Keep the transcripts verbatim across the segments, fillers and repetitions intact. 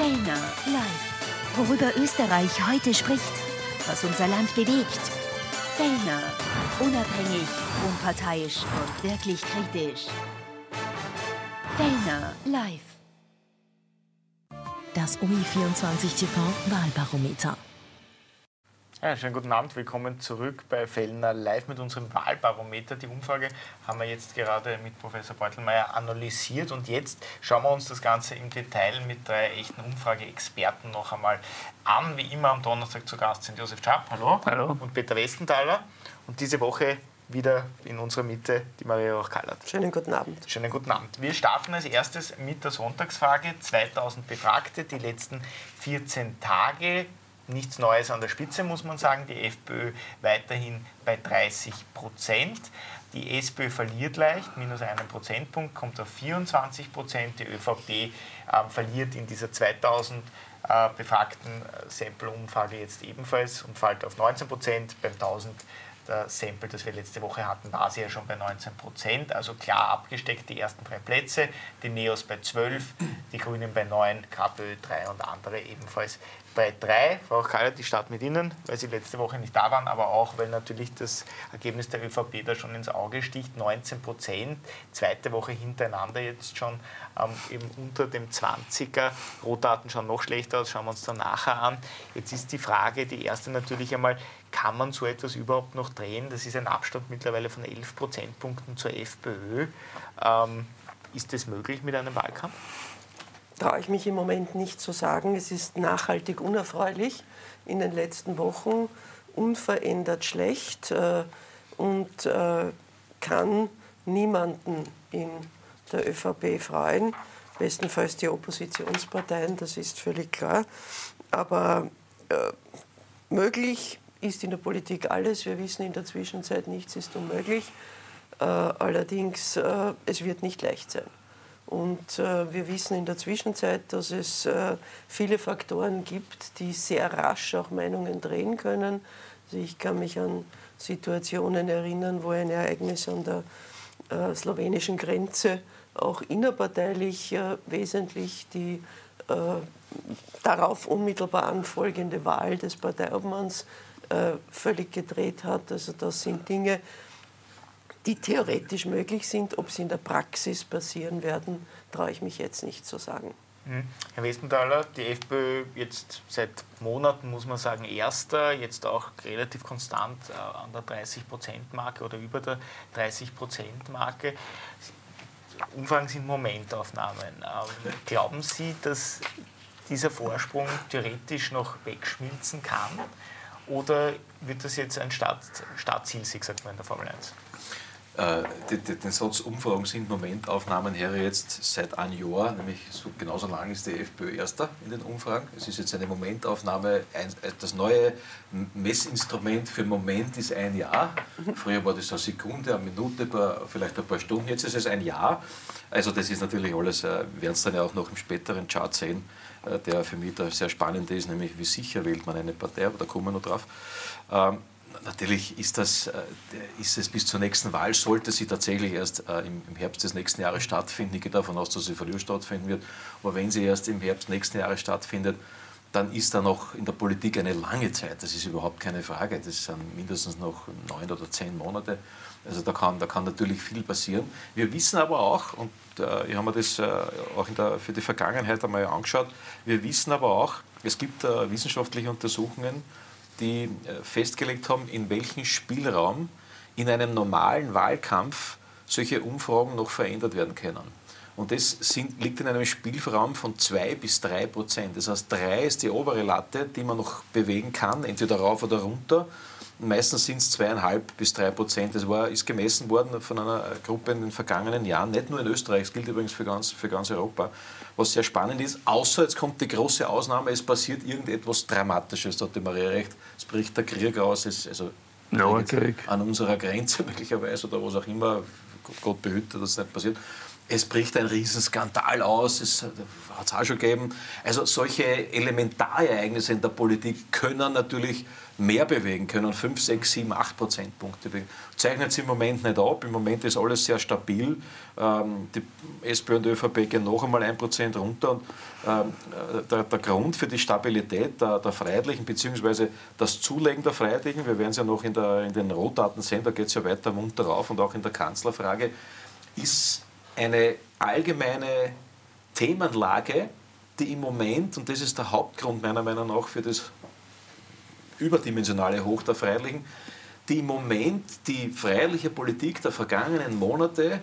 Fellner live. Worüber Österreich heute spricht, was unser Land bewegt. Fellner. Unabhängig, unparteiisch und wirklich kritisch. Fellner live. Das o e vierundzwanzig Punkt T V Wahlbarometer. Ja, schönen guten Abend, willkommen zurück bei Fellner live mit unserem Wahlbarometer. Die Umfrage haben wir jetzt gerade mit Professor Beutelmeier analysiert und jetzt schauen wir uns das Ganze im Detail mit drei echten Umfrageexperten noch einmal an. Wie immer am Donnerstag zu Gast sind Josef Schapp, hallo, hallo. Und Peter Westenthaler und diese Woche wieder in unserer Mitte die Maria Rauch-Kallert. Schönen guten Abend. Schönen guten Abend. Wir starten als erstes mit der Sonntagsfrage. zweitausend Befragte, die letzten vierzehn Tage. Nichts Neues an der Spitze, muss man sagen. Die FPÖ weiterhin bei dreißig Prozent. Die SPÖ verliert leicht, minus einen Prozentpunkt, kommt auf vierundzwanzig Prozent. Die ÖVP äh, verliert in dieser zweitausend äh, befragten Sample-Umfrage jetzt ebenfalls und fällt auf neunzehn Prozent. Beim tausend der Sample, das wir letzte Woche hatten, war sie ja schon bei neunzehn Prozent. Also klar abgesteckt die ersten drei Plätze. Die Neos bei zwölf, die Grünen bei neun, KPÖ drei und andere ebenfalls bei drei. Frau Rauch-Kallert, ich starte mit Ihnen, weil Sie letzte Woche nicht da waren, aber auch, weil natürlich das Ergebnis der ÖVP da schon ins Auge sticht. neunzehn Prozent, zweite Woche hintereinander jetzt schon ähm, eben unter dem zwanziger. Rotarten schauen noch schlechter aus, schauen wir uns dann nachher an. Jetzt ist die Frage, die erste natürlich einmal, kann man so etwas überhaupt noch drehen? Das ist ein Abstand mittlerweile von elf Prozentpunkten zur FPÖ. Ähm, ist das möglich mit einem Wahlkampf? Traue ich mich im Moment nicht zu sagen. Es ist nachhaltig unerfreulich, in den letzten Wochen unverändert schlecht äh, und äh, kann niemanden in der ÖVP freuen. Bestenfalls die Oppositionsparteien, das ist völlig klar. Aber äh, möglich ist in der Politik alles. Wir wissen in der Zwischenzeit, nichts ist unmöglich. Äh, allerdings, äh, es wird nicht leicht sein. Und äh, wir wissen in der Zwischenzeit, dass es äh, viele Faktoren gibt, die sehr rasch auch Meinungen drehen können. Also ich kann mich an Situationen erinnern, wo ein Ereignis an der äh, slowenischen Grenze auch innerparteilich äh, wesentlich die äh, darauf unmittelbar anfolgende Wahl des Parteiobmanns äh, völlig gedreht hat. Also das sind Dinge, die theoretisch möglich sind. Ob sie in der Praxis passieren werden, traue ich mich jetzt nicht zu sagen. Mhm. Herr Westenthaler, die FPÖ jetzt seit Monaten, muss man sagen, erster, jetzt auch relativ konstant an der dreißig Prozent Marke oder über der dreißig Prozent Marke. Umfragen sind Momentaufnahmen. Glauben Sie, dass dieser Vorsprung theoretisch noch wegschmilzen kann? Oder wird das jetzt ein Start, Startzielsieg, sagt man in der Formel eins? Äh, den Satz Umfragen sind Momentaufnahmen her jetzt seit einem Jahr, nämlich so, genauso lang ist die FPÖ erster in den Umfragen. Es ist jetzt eine Momentaufnahme, ein, das neue Messinstrument für Moment ist ein Jahr. Früher war das eine Sekunde, eine Minute, paar, vielleicht ein paar Stunden, jetzt ist es ein Jahr. Also das ist natürlich alles, wir werden es dann ja auch noch im späteren Chart sehen, der für mich da sehr spannend ist, nämlich wie sicher wählt man eine Partei, aber da kommen wir noch drauf. Ähm, Natürlich ist das, ist es bis zur nächsten Wahl, sollte sie tatsächlich erst im Herbst des nächsten Jahres stattfinden. Ich gehe davon aus, dass sie früher stattfinden wird. Aber wenn sie erst im Herbst nächsten Jahres stattfindet, dann ist da noch in der Politik eine lange Zeit. Das ist überhaupt keine Frage. Das sind mindestens noch neun oder zehn Monate. Also da kann, da kann natürlich viel passieren. Wir wissen aber auch, und ich habe mir das auch in der, für die Vergangenheit einmal angeschaut, wir wissen aber auch, es gibt wissenschaftliche Untersuchungen, die festgelegt haben, in welchem Spielraum in einem normalen Wahlkampf solche Umfragen noch verändert werden können. Und das sind, liegt in einem Spielraum von zwei bis drei Prozent. Das heißt, drei ist die obere Latte, die man noch bewegen kann, entweder rauf oder runter. Meistens sind es zwei Komma fünf bis drei Prozent. Das war, ist gemessen worden von einer Gruppe in den vergangenen Jahren, nicht nur in Österreich, es gilt übrigens für ganz, für ganz Europa, was sehr spannend ist. Außer jetzt kommt die große Ausnahme, es passiert irgendetwas Dramatisches, da hat die Maria recht, es bricht der Krieg aus, es, also ja, Krieg an unserer Grenze möglicherweise oder was auch immer, Gott behüte, dass es nicht passiert. es bricht ein Riesenskandal aus, es hat es auch schon gegeben. Also solche Elementarereignisse in der Politik können natürlich mehr bewegen, können fünf, sechs, sieben, acht Prozentpunkte bewegen. Zeichnet es im Moment nicht ab, im Moment ist alles sehr stabil. Ähm, die SPÖ und die ÖVP gehen noch einmal ein Prozent runter. Und, ähm, der, der Grund für die Stabilität der, der Freiheitlichen, beziehungsweise das Zulegen der Freiheitlichen, wir werden es ja noch in, der, in den Rohdaten sehen, da geht es ja weiter munter rauf und auch in der Kanzlerfrage, ist eine allgemeine Themenlage, die im Moment, und das ist der Hauptgrund meiner Meinung nach für das überdimensionale Hoch der Freiheitlichen, die im Moment die freiheitliche Politik der vergangenen Monate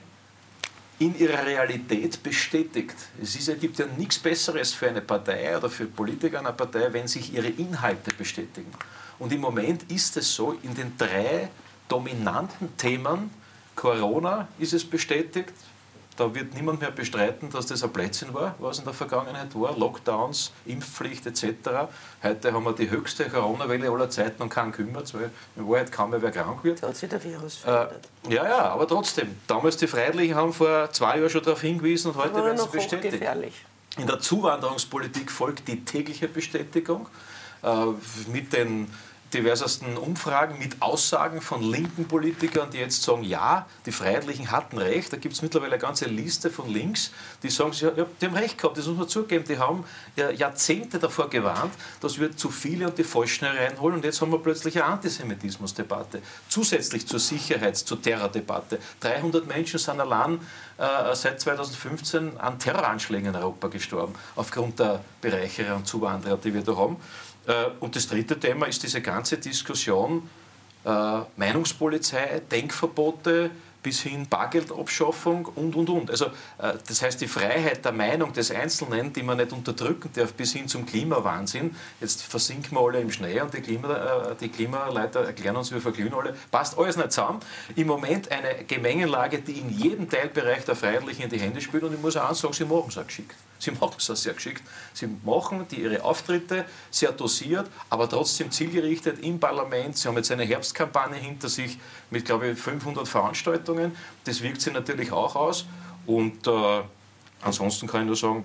in ihrer Realität bestätigt. Es ist, es gibt ja nichts Besseres für eine Partei oder für Politiker einer Partei, wenn sich ihre Inhalte bestätigen. Und im Moment ist es so, in den drei dominanten Themen, Corona ist es bestätigt, da wird niemand mehr bestreiten, dass das ein Blödsinn war, was in der Vergangenheit war. Lockdowns, Impfpflicht et cetera. Heute haben wir die höchste Corona-Welle aller Zeiten und keinen kümmert, weil in Wahrheit kaum mehr wer krank wird. Da hat sich der Virus verändert. Äh, ja, ja, aber trotzdem. Damals die Freiheitlichen haben vor zwei Jahren schon darauf hingewiesen und heute werden sie bestätigt. Hochgefährlich. In der Zuwanderungspolitik folgt die tägliche Bestätigung äh, mit den diversesten Umfragen, mit Aussagen von linken Politikern, die jetzt sagen, ja, die Freiheitlichen hatten recht. Da gibt es mittlerweile eine ganze Liste von Links, die sagen, ja, die haben recht gehabt, das muss man zugeben. Die haben Jahrzehnte davor gewarnt, dass wir zu viele und die Falschen reinholen. Und jetzt haben wir plötzlich eine Antisemitismusdebatte. Zusätzlich zur Sicherheits-, zur Terrordebatte. dreihundert Menschen sind allein äh, seit zweitausendfünfzehn an Terroranschlägen in Europa gestorben, aufgrund der Bereicherer und Zuwanderer, die wir da haben. Und das dritte Thema ist diese ganze Diskussion äh, Meinungspolizei, Denkverbote bis hin Bargeldabschaffung und, und, und. Also äh, das heißt, die Freiheit der Meinung des Einzelnen, die man nicht unterdrücken darf, bis hin zum Klimawahnsinn. Jetzt versinken wir alle im Schnee und die, Klima, äh, die Klimaleiter erklären uns, wir verglühen alle. Passt alles nicht zusammen. Im Moment eine Gemengelage, die in jedem Teilbereich der Freiheitlichen in die Hände spielt. Und ich muss auch sagen, sie machen es auch geschickt. Sie machen es auch sehr geschickt. Sie machen die, ihre Auftritte sehr dosiert, aber trotzdem zielgerichtet im Parlament. Sie haben jetzt eine Herbstkampagne hinter sich mit, glaube ich, fünfhundert Veranstaltungen. Das wirkt sich natürlich auch aus. Und äh, ansonsten kann ich nur sagen,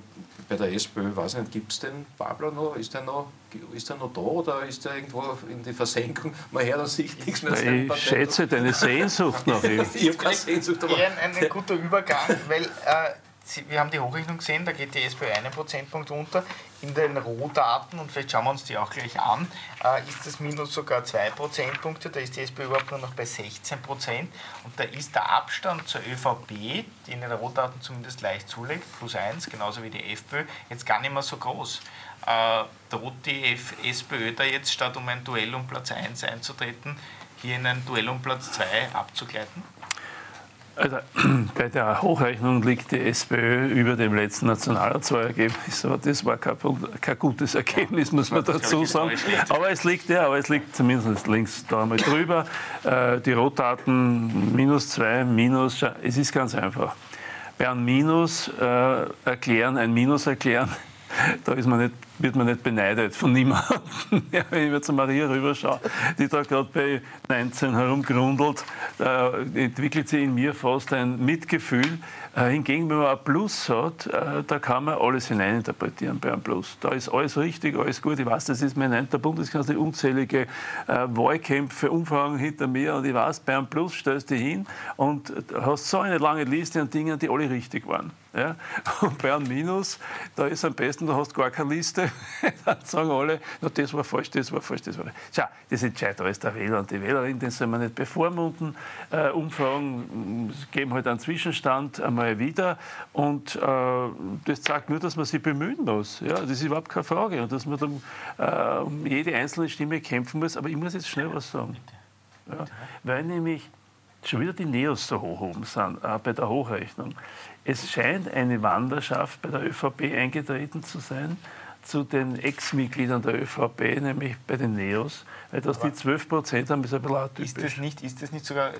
bei der SPÖ, weiß nicht, gibt es den Pablo noch? Ist der noch? Ist der noch da oder ist der irgendwo in die Versenkung? Man hört an sich nichts mehr. Ich, ich schätze deine Sehnsucht nach ihm. Ich habe keine Sehnsucht. Aber ein, ein guter Übergang, weil... Äh, wir haben die Hochrechnung gesehen, da geht die SPÖ einen Prozentpunkt runter. In den Rohdaten, und vielleicht schauen wir uns die auch gleich an, ist das Minus sogar zwei Prozentpunkte. Da ist die SPÖ überhaupt nur noch bei sechzehn Prozent. Und da ist der Abstand zur ÖVP, die in den Rohdaten zumindest leicht zulegt, plus eins, genauso wie die FPÖ, jetzt gar nicht mehr so groß. Äh, droht die SPÖ da jetzt, statt um ein Duell um Platz eins einzutreten, hier in ein Duell um Platz zwei abzugleiten? Also, bei der Hochrechnung liegt die SPÖ über dem letzten Nationalratswahlergebnis, aber das war kein, kein gutes Ergebnis, muss man dazu sagen. Aber es liegt ja, aber es liegt zumindest links da einmal drüber. Äh, die Rohdaten minus zwei, minus, es ist ganz einfach. Bei einem Minus äh, erklären, ein Minus erklären, da ist man nicht, wird man nicht beneidet von niemandem. Ja, wenn ich mir zu Maria rüberschaue, die da gerade bei neunzehn herumgrundelt, äh, entwickelt sich in mir fast ein Mitgefühl. Äh, hingegen, wenn man ein Plus hat, äh, da kann man alles hineininterpretieren bei einem Plus. Da ist alles richtig, alles gut. Ich weiß, das ist mein Nein, der Bundeskanzler, unzählige äh, Wahlkämpfe, Umfragen hinter mir. Und ich weiß, bei einem Plus stellst du dich hin und hast so eine lange Liste an Dingen, die alle richtig waren. Ja? Und bei einem Minus, da ist am besten, du hast gar keine Liste. Dann sagen alle, no, das war falsch, das war falsch, das war falsch. Schau, das entscheidet alles der Wähler und die Wählerin, den soll man nicht bevormunden. Äh, Umfragen geben halt einen Zwischenstand einmal wieder und äh, das zeigt nur, dass man sich bemühen muss. Ja, das ist überhaupt keine Frage und dass man dann, äh, um jede einzelne Stimme kämpfen muss. Aber ich muss jetzt schnell was sagen. Ja, weil nämlich schon wieder die Neos so hoch oben sind, auch bei der Hochrechnung. Es scheint eine Wanderschaft bei der ÖVP eingetreten zu sein, zu den Ex-Mitgliedern der ÖVP, nämlich bei den Neos, weil dass die zwölf Prozent haben, ist ein bisschen atypisch. Ist das nicht, ist das nicht sogar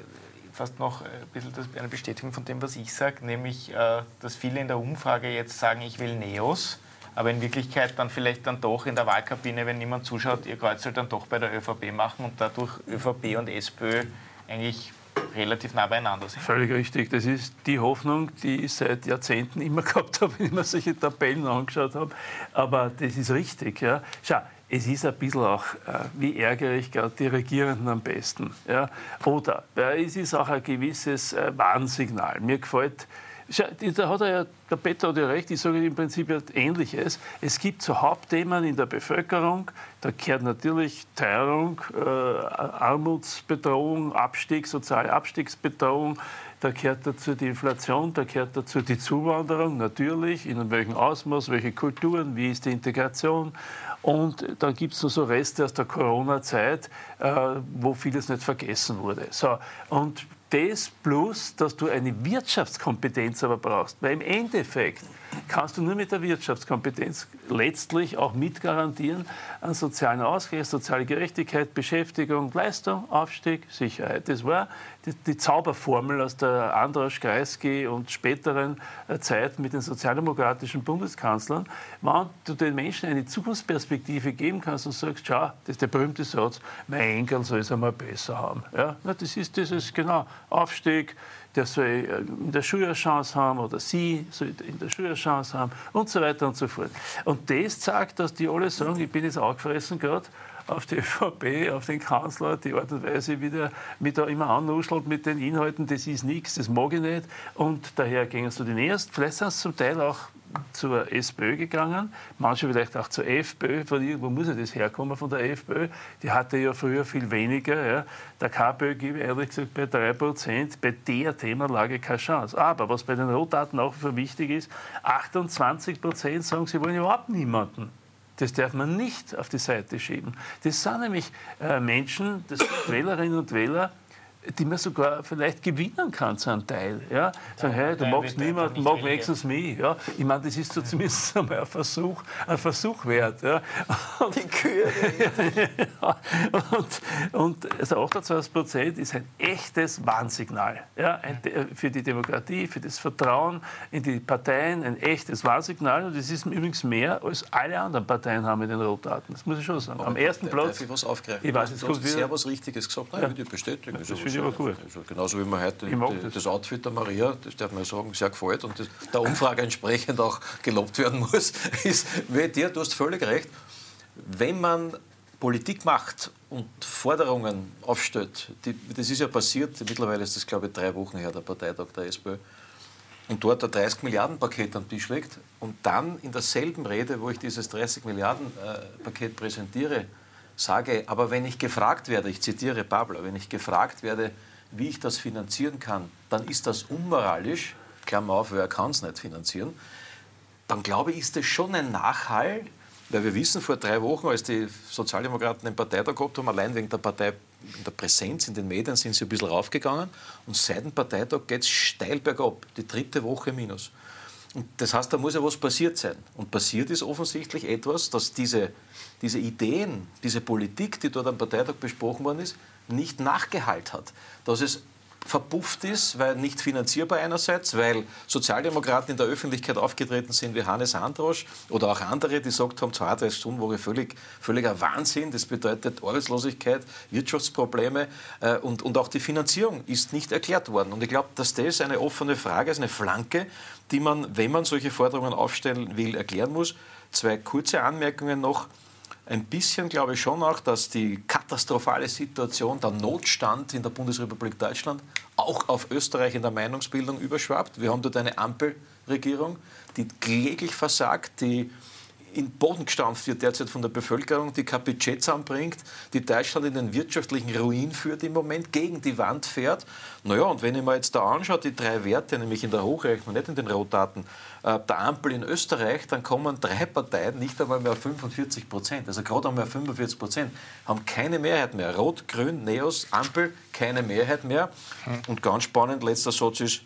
fast noch ein bisschen eine Bestätigung von dem, was ich sage, nämlich, dass viele in der Umfrage jetzt sagen, ich will Neos, aber in Wirklichkeit dann vielleicht dann doch in der Wahlkabine, wenn niemand zuschaut, ihr Kreuz soll dann doch bei der ÖVP machen und dadurch ÖVP und SPÖ eigentlich relativ nah beieinander sind. Völlig richtig. Das ist die Hoffnung, die ich seit Jahrzehnten immer gehabt habe, wenn ich mir solche Tabellen angeschaut habe. Aber das ist richtig. Ja. Schau, es ist ein bisschen auch, äh, wie ärgere ich gerade die Regierenden am besten. Ja. Oder äh, es ist auch ein gewisses äh, Warnsignal. Mir gefällt, schau, da hat er ja, der Peter hat ja recht, ich sage im Prinzip ja Ähnliches. Es gibt so Hauptthemen in der Bevölkerung, da gehört natürlich Teuerung, äh, Armutsbedrohung, Abstieg, soziale Abstiegsbedrohung, da gehört dazu die Inflation, da gehört dazu die Zuwanderung, natürlich, in welchem Ausmaß, welche Kulturen, wie ist die Integration. Und dann gibt es noch so Reste aus der Corona-Zeit, äh, wo vieles nicht vergessen wurde. So, und das plus, dass du eine Wirtschaftskompetenz aber brauchst. Weil im Endeffekt kannst du nur mit der Wirtschaftskompetenz letztlich auch mitgarantieren an sozialen Ausgleich, soziale Gerechtigkeit, Beschäftigung, Leistung, Aufstieg, Sicherheit. Das war die, die Zauberformel aus der Andreas Kreisky und späteren Zeit mit den sozialdemokratischen Bundeskanzlern. Wenn du den Menschen eine Zukunftsperspektive geben kannst und sagst, schau, das ist der berühmte Satz, mein Enkel soll es einmal besser haben. Ja? Na, das ist das ist genau. Aufstieg, der soll in der Schule eine Chance haben oder sie soll in der Schule eine Chance haben und so weiter und so fort. Und das zeigt, dass die alle sagen, ich bin jetzt angefressen gerade auf die ÖVP, auf den Kanzler, die Art und Weise, wie der mich da immer annuschelt mit den Inhalten, das ist nichts, das mag ich nicht. Und daher gingen sie zu den Ersten. Vielleicht sind sie zum Teil auch zur SPÖ gegangen, manche vielleicht auch zur FPÖ, von irgendwo muss ja das herkommen von der FPÖ, die hatte ja früher viel weniger, ja. Der KPÖ gebe ich ehrlich gesagt bei drei Prozent, bei der Themenlage keine Chance. Aber was bei den Rohdaten auch für wichtig ist, achtundzwanzig Prozent sagen, sie wollen überhaupt niemanden. Das darf man nicht auf die Seite schieben. Das sind nämlich äh, Menschen, das sind Wählerinnen und Wähler, die man sogar vielleicht gewinnen kann, so einen Teil. Ja? Sagen, hey, du magst niemanden, mag wenigstens mich. Ja? Ich meine, das ist so zumindest einmal ein Versuch, ein Versuch wert. Ja? Und, die Kühe. Ja, und und also achtundzwanzig Prozent ist ein echtes Warnsignal. Ja? Ein, für die Demokratie, für das Vertrauen in die Parteien, ein echtes Warnsignal. Und das ist übrigens mehr, als alle anderen Parteien haben in den Rohdaten. Das muss ich schon sagen. Aber am ersten Platz... Darf ich was aufgreifen? Ich weiß, es kommt wieder... sehr was Richtiges gesagt. Nein, ja. Ich würde bestätigen. Das ist aber gut. Also genauso wie mir heute das. das Outfit der Maria, das darf man sagen, sehr gefällt und das, der Umfrage entsprechend auch gelobt werden muss, ist, wie dir, du hast völlig recht, wenn man Politik macht und Forderungen aufstellt, die, das ist ja passiert, mittlerweile ist das, glaube ich, drei Wochen her, der Parteitag der SPÖ, und dort ein dreißig Milliarden Paket am Tisch liegt und dann in derselben Rede, wo ich dieses dreißig Milliarden Paket präsentiere, sage, aber wenn ich gefragt werde, ich zitiere Pablo, wenn ich gefragt werde, wie ich das finanzieren kann, dann ist das unmoralisch, Klammer auf, wer kann es nicht finanzieren, dann glaube ich, ist das schon ein Nachhall, weil wir wissen, vor drei Wochen, als die Sozialdemokraten den Parteitag gehabt haben, allein wegen der Partei, in der Präsenz, in den Medien sind sie ein bisschen raufgegangen und seit dem Parteitag geht es steil bergab, die dritte Woche minus. Und das heißt, da muss ja was passiert sein. Und passiert ist offensichtlich etwas, dass diese, diese Ideen, diese Politik, die dort am Parteitag besprochen worden ist, nicht nachgehalten hat. Dass es verpufft ist, weil nicht finanzierbar einerseits, weil Sozialdemokraten in der Öffentlichkeit aufgetreten sind wie Hannes Androsch oder auch andere, die gesagt haben, zweiunddreißig Stunden Woche völlig, völliger Wahnsinn, das bedeutet Arbeitslosigkeit, Wirtschaftsprobleme äh, und, und auch die Finanzierung ist nicht erklärt worden. Und ich glaube, dass das eine offene Frage ist, eine Flanke, die man, wenn man solche Forderungen aufstellen will, erklären muss. Zwei kurze Anmerkungen noch. Ein bisschen glaube ich schon auch, dass die katastrophale Situation, der Notstand in der Bundesrepublik Deutschland auch auf Österreich in der Meinungsbildung überschwappt. Wir haben dort eine Ampelregierung, die kläglich versagt, die in den Boden gestampft wird derzeit von der Bevölkerung, die kein Budget zusammenbringt, die Deutschland in den wirtschaftlichen Ruin führt im Moment, gegen die Wand fährt. Naja, und wenn ich mir jetzt da anschaue, die drei Werte, nämlich in der Hochrechnung, nicht in den Rohdaten, der Ampel in Österreich, dann kommen drei Parteien nicht einmal mehr auf fünfundvierzig Prozent, also gerade einmal auf fünfundvierzig Prozent, haben keine Mehrheit mehr. Rot, Grün, Neos, Ampel, keine Mehrheit mehr. Und ganz spannend, letzter Satz ist,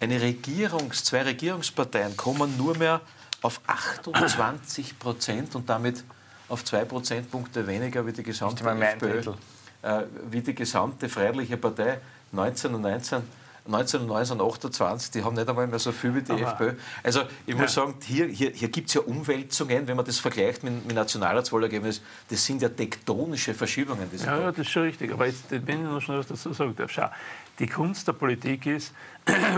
eine Regierungs-, zwei Regierungsparteien kommen nur mehr auf achtundzwanzig Prozent und damit auf zwei Prozentpunkte weniger wie die gesamte, FPÖ, äh, wie die gesamte Freiheitliche Partei neunzehn und neunzehn neunzehn, neunzehn, achtundzwanzig, die haben nicht einmal mehr so viel wie die Aha. FPÖ. Also ich muss ja. sagen, hier, hier, hier gibt es ja Umwälzungen, wenn man das vergleicht mit dem Nationalratswahlergebnis, das sind ja tektonische Verschiebungen. Die ja, ja, das ist schon richtig, aber jetzt, wenn ich noch schnell was dazu sagen darf, schau, die Kunst der Politik ist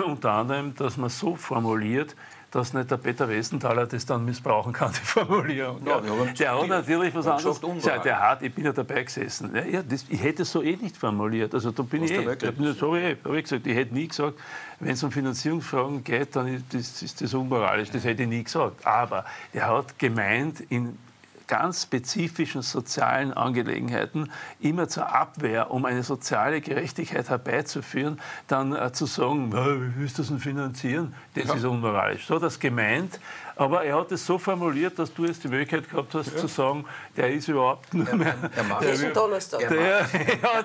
unter anderem, dass man so formuliert, dass nicht der Peter Westenthaler das dann missbrauchen kann, die Formulierung. Ja, der hat natürlich was anderes. Ja, der hat, ich bin ja dabei gesessen. Ja, ja, das, ich hätte es so eh nicht formuliert. Also da bin ich, eh, ich, bin, sorry, hab ich gesagt, ich hätte nie gesagt, wenn es um Finanzierungsfragen geht, dann ist das, ist das unmoralisch. Das hätte ich nie gesagt. Aber der hat gemeint, in ganz spezifischen sozialen Angelegenheiten immer zur Abwehr, um eine soziale Gerechtigkeit herbeizuführen, dann äh, zu sagen, wie willst du das denn finanzieren? Das ja. ist unmoralisch. So hat er es gemeint, aber er hat es so formuliert, dass du jetzt die Möglichkeit gehabt hast, ja. zu sagen, der ist überhaupt nur mehr... Er macht, der, der, der, ja,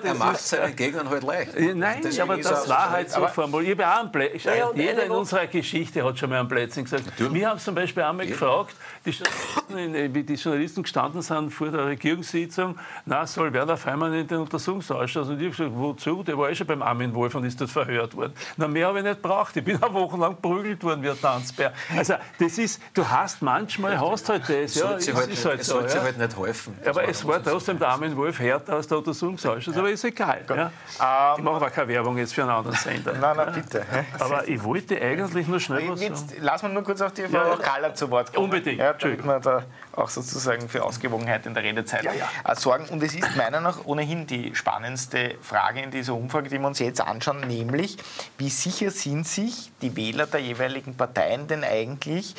er macht ist, seinen Gegnern halt leicht. Ja, nein, aber das war halt so formuliert. Ich habe einen Blä- ja, ja, jeder in unserer Geschichte hat schon mal einen Blödsinn gesagt. Natürlich. Wir haben zum Beispiel einmal ja. gefragt, die Journalisten, die Journalisten gestanden sind vor der Regierungssitzung, na, soll Werner Feimann in den Untersuchungsausschuss? Und ich habe gesagt, wozu? Der war ja schon beim Armin Wolf und ist dort verhört worden. Na, mehr habe ich nicht gebraucht. Ich bin auch wochenlang prügelt worden wie ein Tanzbär. Also, das ist, du hast manchmal, hast halt das. Ja, es sollte sich halt, halt, so, ja. halt nicht helfen. Aber war es war trotzdem der Armin Wolf härter als der Untersuchungsausschuss, ja. aber ist egal. Ja. Ich mache aber keine Werbung jetzt für einen anderen Sender. Nein, nein, bitte. Aber ich wollte eigentlich nur schnell was sagen. Lass mal nur kurz auf die Frau ja, Kallert zu Wort kommen. Unbedingt. Ja, damit man da auch sozusagen für Ausgewogenheit in der Redezeit ja, ja. sorgen. Und es ist meiner nach ohnehin die spannendste Frage in dieser Umfrage, die wir uns jetzt anschauen, nämlich, wie sicher sind sich die Wähler der jeweiligen Parteien denn eigentlich,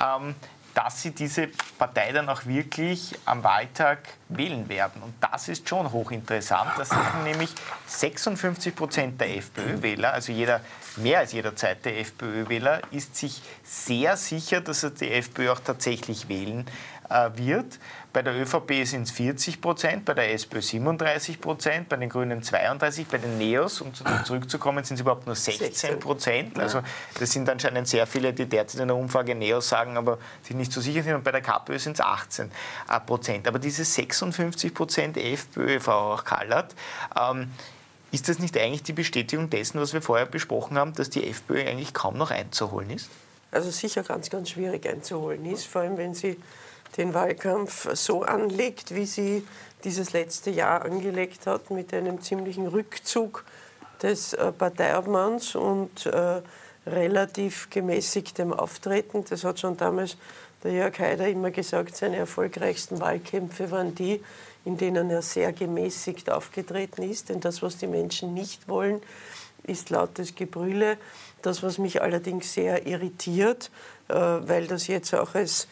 ähm, dass sie diese Partei dann auch wirklich am Wahltag wählen werden. Und das ist schon hochinteressant. Das sind nämlich sechsundfünfzig Prozent der FPÖ-Wähler, also jeder, mehr als jeder zweite FPÖ-Wähler, ist sich sehr sicher, dass er die FPÖ auch tatsächlich wählen wird. Bei der ÖVP sind es vierzig Prozent, bei der SPÖ siebenunddreißig Prozent, bei den Grünen zweiunddreißig Prozent, bei den Neos, um zurückzukommen, sind es überhaupt nur sechzehn Prozent. Also das sind anscheinend sehr viele, die derzeit in der Umfrage Neos sagen, aber die nicht so sicher sind. Und bei der KPÖ sind es achtzehn Prozent. Aber diese sechsundfünfzig Prozent FPÖ, Frau Rauch-Kallert, ähm, ist das nicht eigentlich die Bestätigung dessen, was wir vorher besprochen haben, dass die FPÖ eigentlich kaum noch einzuholen ist? Also sicher ganz, ganz schwierig einzuholen ist, vor allem wenn sie den Wahlkampf so anlegt, wie sie dieses letzte Jahr angelegt hat, mit einem ziemlichen Rückzug des äh, Parteiobmanns und äh, relativ gemäßigtem Auftreten. Das hat schon damals der Jörg Haider immer gesagt, seine erfolgreichsten Wahlkämpfe waren die, in denen er sehr gemäßigt aufgetreten ist. Denn das, was die Menschen nicht wollen, ist lautes Gebrülle. Das, was mich allerdings sehr irritiert, äh, weil das jetzt auch als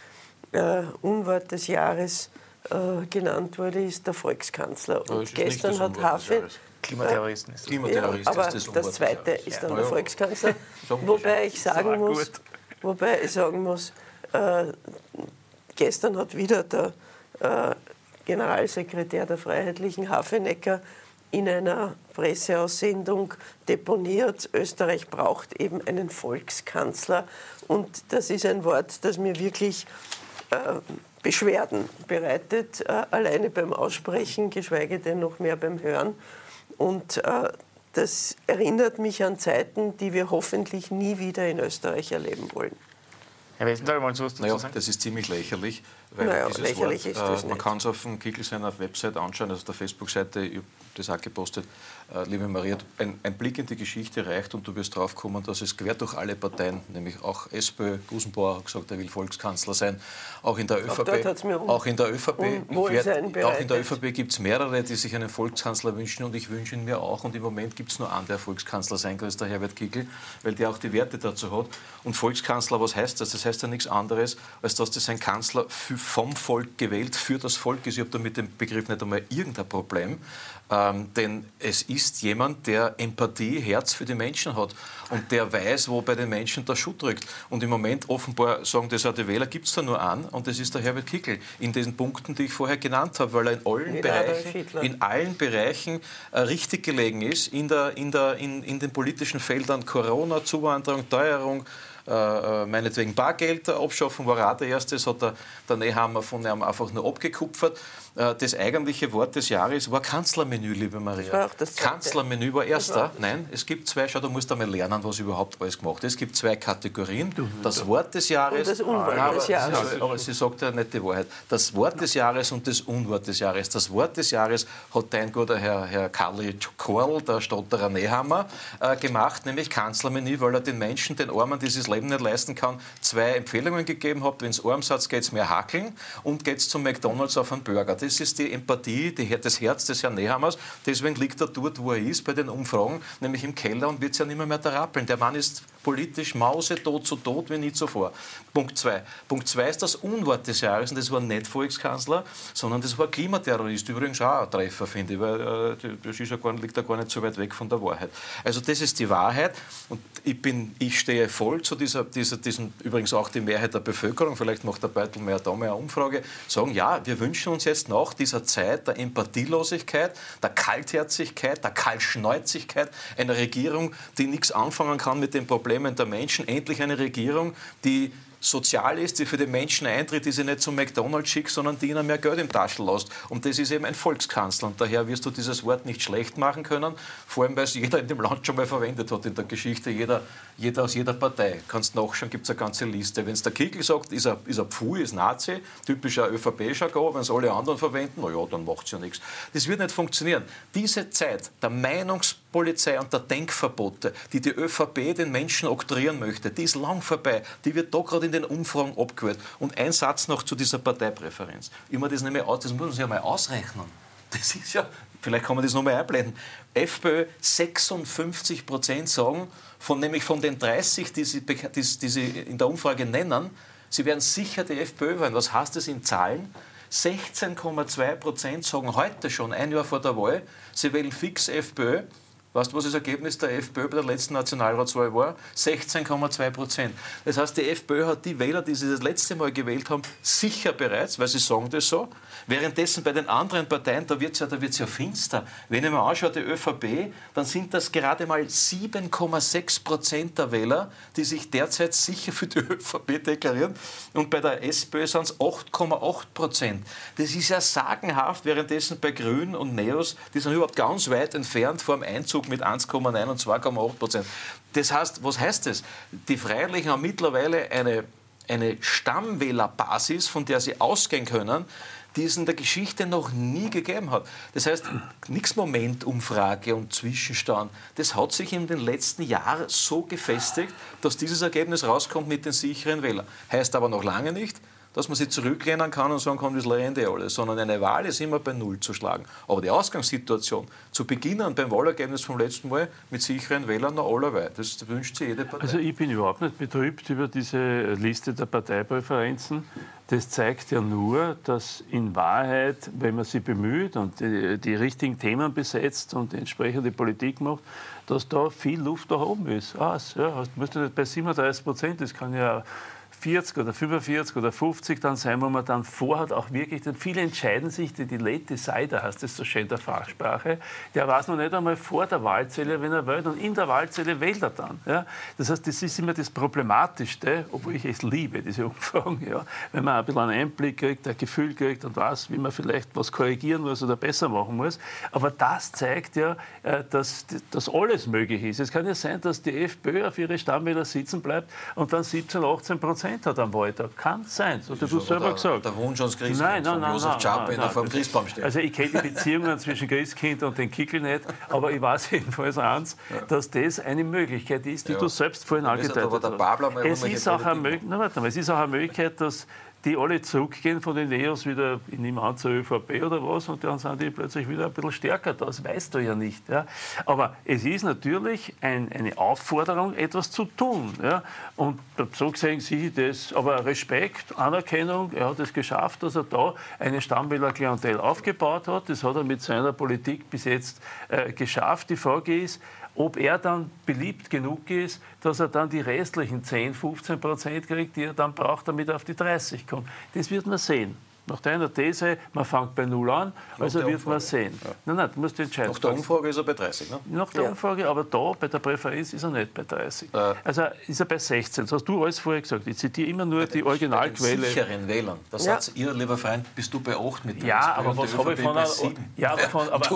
Uh, Unwort des Jahres uh, genannt wurde, ist der Volkskanzler. Und ja, gestern hat Hafe... Klimaterroristen ist das. Klimaterroristen ja, aber ist das, Unwort das Zweite des ist dann ja. der Volkskanzler. wobei, ich sagen muss, wobei ich sagen muss, uh, gestern hat wieder der uh, Generalsekretär der Freiheitlichen Hafenecker in einer Presseaussendung deponiert, Österreich braucht eben einen Volkskanzler. Und das ist ein Wort, das mir wirklich... Beschwerden bereitet, alleine beim Aussprechen, geschweige denn noch mehr beim Hören. Und das erinnert mich an Zeiten, die wir hoffentlich nie wieder in Österreich erleben wollen. Herr Westenthaler, wollen Sie was dazu sagen? Das ist ziemlich lächerlich, weil naja, dieses lächerlich Wort, ist das äh, man kann es auf dem Kickl seiner Website anschauen, also der Facebook-Seite, ich habe das auch gepostet, äh, liebe Maria, ein, ein Blick in die Geschichte reicht und du wirst drauf kommen, dass es quer durch alle Parteien, nämlich auch SPÖ, Gusenbauer hat gesagt, er will Volkskanzler sein, auch in der ÖVP, um, auch in der ÖVP, um werd, auch in der ÖVP gibt es mehrere, die sich einen Volkskanzler wünschen und ich wünsche ihn mir auch und im Moment gibt es nur einen, der Volkskanzler sein kann, das ist der Herbert Kickl, weil der auch die Werte dazu hat. Und Volkskanzler, was heißt das? Das heißt ja nichts anderes, als dass das ein Kanzler für vom Volk gewählt, für das Volk ist. Ich habe da mit dem Begriff nicht einmal irgendein Problem, ähm, denn es ist jemand, der Empathie, Herz für die Menschen hat und der weiß, wo bei den Menschen der Schuh drückt. Und im Moment offenbar sagen das auch die Wähler, gibt es da nur einen und das ist der Herbert Kickl in den Punkten, die ich vorher genannt habe, weil er in allen in Bereichen, in allen Bereichen äh, richtig gelegen ist, in, der, in, der, in, in den politischen Feldern Corona, Zuwanderung, Teuerung, äh, meinetwegen Bargeld abschaffen, war auch der erste, das hat der, der Nehammer von ihm einfach nur abgekupfert. Äh, das eigentliche Wort des Jahres war Kanzlermenü, liebe Maria. Das war auch das Kanzlermenü war erster. Nein, es gibt zwei, schau, du musst einmal lernen, was überhaupt alles gemacht ist. Es gibt zwei Kategorien, das Wort des Jahres und das Unwort des Jahres. Aber, aber sie sagt ja nicht die Wahrheit. Das Wort des Jahres und das Unwort des Jahres. Das Wort des Jahres hat dein guter Herr, Herr Karli Korl, der Stotterer Nehammer, äh, gemacht, nämlich Kanzlermenü, weil er den Menschen, den Armen, die sich das Leben nicht leisten kann, zwei Empfehlungen gegeben hat. Wenn es Armsatz geht, es mehr hakeln und geht es zum McDonalds auf einen Burger. Das ist die Empathie, die, das Herz des Herrn Nehammers. Deswegen liegt er dort, wo er ist, bei den Umfragen, nämlich im Keller und wird es ja nicht mehr, mehr rappeln. Der Mann ist politisch mausetot, so tot wie nie zuvor. Punkt zwei. Punkt zwei ist das Unwort des Jahres, und das war nicht Volkskanzler, sondern das war Klimaterrorist. Übrigens auch ein Treffer, finde ich, weil äh, das ist ja gar, liegt ja gar nicht so weit weg von der Wahrheit. Also das ist die Wahrheit, und ich, bin, ich stehe voll zu dieser, dieser, diesen, übrigens auch die Mehrheit der Bevölkerung, vielleicht macht der Beutelmeier da mal eine Umfrage, sagen, ja, wir wünschen uns jetzt nach dieser Zeit der Empathielosigkeit, der Kaltherzigkeit, der Kaltschnäuzigkeit einer Regierung, die nichts anfangen kann mit den Problemen der Menschen, endlich eine Regierung, die sozial ist, die für die Menschen eintritt, die sie nicht zum McDonalds schickt, sondern die ihnen mehr Geld im Taschen lässt. Und das ist eben ein Volkskanzler. Und daher wirst du dieses Wort nicht schlecht machen können, vor allem, weil es jeder in dem Land schon mal verwendet hat in der Geschichte, jeder, jeder aus jeder Partei. Kannst nachschauen, gibt es eine ganze Liste. Wenn es der Kickl sagt, ist er, ist er Pfui, ist Nazi, typischer ÖVP-Jargon, wenn es alle anderen verwenden, naja, dann macht es ja nichts. Das wird nicht funktionieren. Diese Zeit der Meinungspolizei und der Denkverbote, die die ÖVP den Menschen oktroyieren möchte, die ist lang vorbei. Die wird doch gerade in den Umfragen abgehört. Und ein Satz noch zu dieser Parteipräferenz. Immer das nicht mehr aus, das muss man sich ja mal ausrechnen. Das ist ja, vielleicht kann man das nochmal einblenden. FPÖ sechsundfünfzig Prozent sagen, von, nämlich von den dreißig, die sie, die, die sie in der Umfrage nennen, sie werden sicher die FPÖ wählen. Was heißt das in Zahlen? sechzehn Komma zwei Prozent sagen heute schon, ein Jahr vor der Wahl, sie wählen fix FPÖ. Weißt du, was das Ergebnis der FPÖ bei der letzten Nationalratswahl war? sechzehn Komma zwei Prozent. Das heißt, die FPÖ hat die Wähler, die sie das letzte Mal gewählt haben, sicher bereits, weil sie sagen das so. Währenddessen bei den anderen Parteien, da wird es ja, da wird's ja finster. Wenn ich mir anschaue, die ÖVP, dann sind das gerade mal sieben Komma sechs Prozent der Wähler, die sich derzeit sicher für die ÖVP deklarieren. Und bei der SPÖ sind es acht Komma acht Prozent. Das ist ja sagenhaft, währenddessen bei Grünen und Neos, die sind überhaupt ganz weit entfernt vom Einzug mit eins Komma neun und zwei Komma acht Prozent. Das heißt, was heißt das? Die Freiheitlichen haben mittlerweile eine, eine Stammwählerbasis, von der sie ausgehen können, die es in der Geschichte noch nie gegeben hat. Das heißt, nichts Momentumfrage und Zwischenstand. Das hat sich in den letzten Jahren so gefestigt, dass dieses Ergebnis rauskommt mit den sicheren Wählern. Heißt aber noch lange nicht, dass man sich zurücklehnen kann und sagen kann, das lehne ich alles, sondern eine Wahl ist immer bei Null zu schlagen. Aber die Ausgangssituation zu beginnen beim Wahlergebnis vom letzten Mal mit sicheren Wählern noch allerweil, das wünscht sich jede Partei. Also ich bin überhaupt nicht betrübt über diese Liste der Parteipräferenzen. Das zeigt ja nur, dass in Wahrheit, wenn man sich bemüht und die, die richtigen Themen besetzt und entsprechende Politik macht, dass da viel Luft nach oben ist. Ah, ja, musst du nicht bei siebenunddreißig Prozent, das kann ja vierzig oder fünfundvierzig oder fünfzig dann sein, wo man dann vorhat, auch wirklich, denn viele entscheiden sich, die, die late decider, heißt das so schön in der Fachsprache, der weiß noch nicht einmal vor der Wahlzelle, wenn er wählt, und in der Wahlzelle wählt er dann. Ja? Das heißt, das ist immer das Problematischste, obwohl ich es liebe, diese Umfragen, ja? Wenn man ein bisschen einen Einblick kriegt, ein Gefühl kriegt und weiß, wie man vielleicht was korrigieren muss oder besser machen muss. Aber das zeigt ja, dass, dass alles möglich ist. Es kann ja sein, dass die FPÖ auf ihre Stammwähler sitzen bleibt und dann siebzehn, achtzehn Prozent hat am Wahltag. Kann sein. Das hast du selber der, gesagt. Der Wunsch ans Christkind nein, nein, von nein, Josef nein, Czapin, nein, nein, vor dem Christbaum steht. Also ich kenne die Beziehungen zwischen Christkind und den Kickl nicht, aber ich weiß jedenfalls eins, ja, dass das eine Möglichkeit ist, die ja. du selbst vorhin angedeutet hast. Der Babler, mal es, ist auch eine na, warte mal, es ist auch eine Möglichkeit, dass die alle zurückgehen von den Neos wieder, ich nehme an, zur ÖVP oder was, und dann sind die plötzlich wieder ein bisschen stärker da. Das weißt du ja nicht. Ja. Aber es ist natürlich ein, eine Aufforderung, etwas zu tun. Ja. Und so gesehen sehe ich das. Aber Respekt, Anerkennung, er hat es geschafft, dass er da eine Stammwählerklientel aufgebaut hat. Das hat er mit seiner Politik bis jetzt äh, geschafft. Die Frage ist, ob er dann beliebt genug ist, dass er dann die restlichen zehn, fünfzehn Prozent kriegt, die er dann braucht, damit er auf die dreißig kommt. Das wird man sehen. nach deiner These, man fängt bei Null an, also wird Umfrage. Man sehen. Ja. Nein, nein, du musst die Entscheidung. Nach der Umfrage ist er bei dreißig, ne? Nach der ja. Umfrage, aber da, bei der Präferenz, ist er nicht bei dreißig. Ja. Also ist er bei sechzehn. Das hast du alles vorher gesagt. Ich zitiere immer nur bei die den, Originalquelle. Bei den sicheren Wählern. Das ja. sagt ihr, lieber Freund, bist du bei acht mit dem ja, aber was habe ich von einer... Ja, aber von... Aber, aber jetzt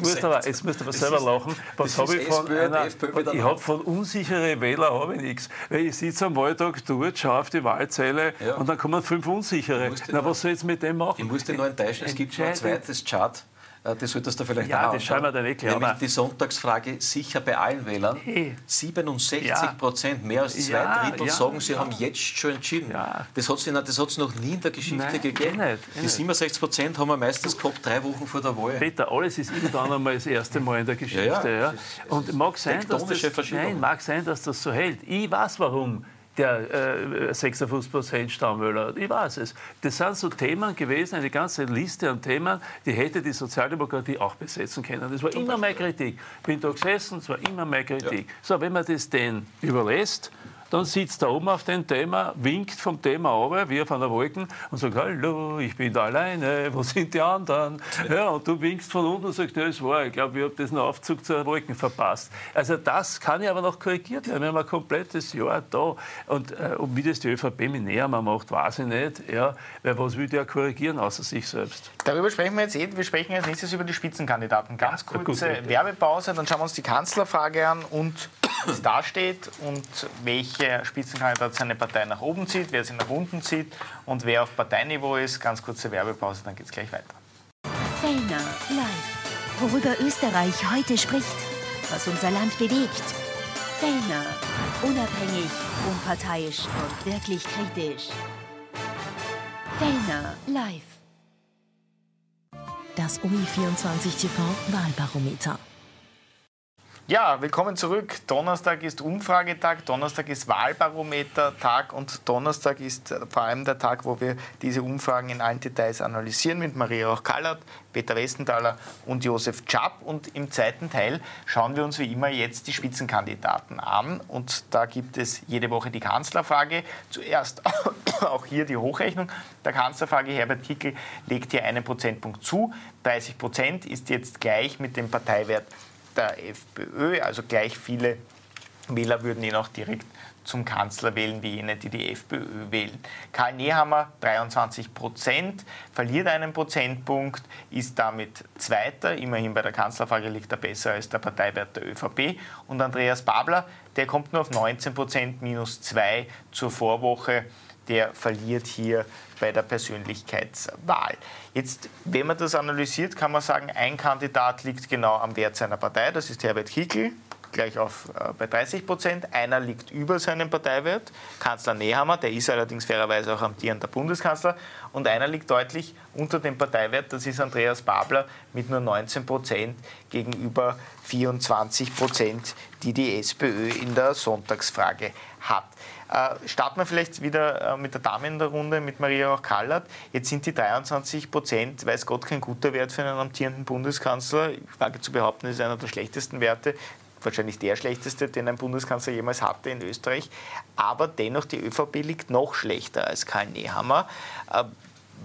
musst du aber, jetzt musst du aber selber ist, lachen. Was habe ich von S P Ö einer... Ich habe von unsicheren Wählern habe ich nichts. Weil ich sitze am Wahltag dort, schaue auf die Wahlzeile ja. und dann kommen fünf unsichere. Na, was soll ich jetzt mit dem machen? Ich muss dich nur enttäuschen, es gibt schon ein zweites Chart. Das solltest du vielleicht ja, auch das schauen wir dann eh klar. Nämlich die Sonntagsfrage sicher bei allen Wählern. Hey. siebenundsechzig ja. Prozent, mehr als zwei ja, Drittel ja, sagen, sie ja. haben jetzt schon entschieden. Ja. Das hat es noch nie in der Geschichte Nein, gegeben. Nicht, die nicht. siebenundsechzig Prozent haben wir meistens gehabt, drei Wochen vor der Wahl. Peter, alles ist irgendwann einmal das erste Mal in der Geschichte. Ja, ja. Ja. Und mag sein, dass das, nein, mag sein, dass das so hält. Ich weiß warum. Der äh, sechsundfünfzig Prozent Stammwähler, ich weiß es. Das sind so Themen gewesen, eine ganze Liste an Themen, die hätte die Sozialdemokratie auch besetzen können. Das war Zum immer Beispiel. meine Kritik. Bin da gesessen, das war immer meine Kritik. Ja. So, wenn man das denn überlässt, dann sitzt er oben auf dem Thema, winkt vom Thema runter, wie auf einer Wolke, und sagt, hallo, ich bin da alleine, wo sind die anderen? Ja, und du winkst von unten und sagst, das war, ich glaube, ich habe diesen Aufzug zur Wolken verpasst. Also das kann ja aber noch korrigiert werden, wenn man ein komplettes Jahr da, und, äh, und wie das die ÖVP mit Nehammer macht, weiß ich nicht, ja, weil was will der korrigieren, außer sich selbst? Darüber sprechen wir jetzt eh, wir sprechen als nächstes über die Spitzenkandidaten. Ganz ja, kurze gut, Werbepause, dann schauen wir uns die Kanzlerfrage an und was da steht und welche der Spitzenkandidat seine Partei nach oben zieht, wer sie nach unten zieht und wer auf Parteiniveau ist. Ganz kurze Werbepause, dann geht's gleich weiter. Fellner live. Worüber Österreich heute spricht, was unser Land bewegt. Fellner. Unabhängig, unparteiisch und wirklich kritisch. Fellner live. Das o e vierundzwanzig Punkt T V Wahlbarometer. Ja, willkommen zurück. Donnerstag ist Umfragetag, Donnerstag ist Wahlbarometertag und Donnerstag ist vor allem der Tag, wo wir diese Umfragen in allen Details analysieren mit Maria Rauch-Kallert, Peter Westenthaler und Josef Czap. Und im zweiten Teil schauen wir uns wie immer jetzt die Spitzenkandidaten an. Und da gibt es jede Woche die Kanzlerfrage. Zuerst auch hier die Hochrechnung der Kanzlerfrage. Herbert Kickl legt hier einen Prozentpunkt zu. dreißig Prozent ist jetzt gleich mit dem Parteiwert der F P Ö, also gleich viele Wähler würden ihn auch direkt zum Kanzler wählen, wie jene, die die F P Ö wählen. Karl Nehammer, dreiundzwanzig Prozent, verliert einen Prozentpunkt, ist damit Zweiter, immerhin bei der Kanzlerfrage liegt er besser als der Parteiwert der ÖVP. Und Andreas Babler, der kommt nur auf neunzehn Prozent, minus zwei zur Vorwoche, der verliert hier bei der Persönlichkeitswahl. Jetzt, wenn man das analysiert, kann man sagen, ein Kandidat liegt genau am Wert seiner Partei, das ist Herbert Kickl, gleich auf äh, bei dreißig Prozent. Einer liegt über seinem Parteiwert, Kanzler Nehammer, der ist allerdings fairerweise auch amtierender Bundeskanzler. Und einer liegt deutlich unter dem Parteiwert, das ist Andreas Babler mit nur neunzehn Prozent gegenüber vierundzwanzig Prozent, die die SPÖ in der Sonntagsfrage hat. Äh, starten wir vielleicht wieder äh, mit der Dame in der Runde, mit Maria Rauch-Kallert. Jetzt sind die dreiundzwanzig Prozent, weiß Gott, kein guter Wert für einen amtierenden Bundeskanzler. Ich wage zu behaupten, das ist einer der schlechtesten Werte, wahrscheinlich der schlechteste, den ein Bundeskanzler jemals hatte in Österreich. Aber dennoch, die ÖVP liegt noch schlechter als Karl Nehammer. Äh,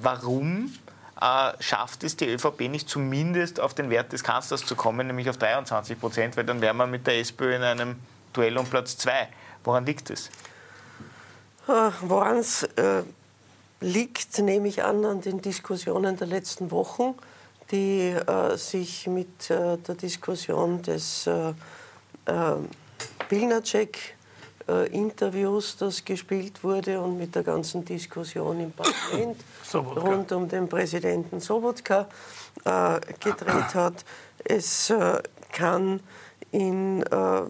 warum äh, schafft es die ÖVP nicht, zumindest auf den Wert des Kanzlers zu kommen, nämlich auf dreiundzwanzig Prozent, weil dann wäre man mit der SPÖ in einem Duell um Platz zwei. Woran liegt es? Woran es äh, liegt, nehme ich an, an den Diskussionen der letzten Wochen, die äh, sich mit äh, der Diskussion des äh, äh, Pilnacek-Interviews, das gespielt wurde, und mit der ganzen Diskussion im Parlament Sobotka. rund um den Präsidenten Sobotka äh, gedreht hat. Es äh, kann in... Äh,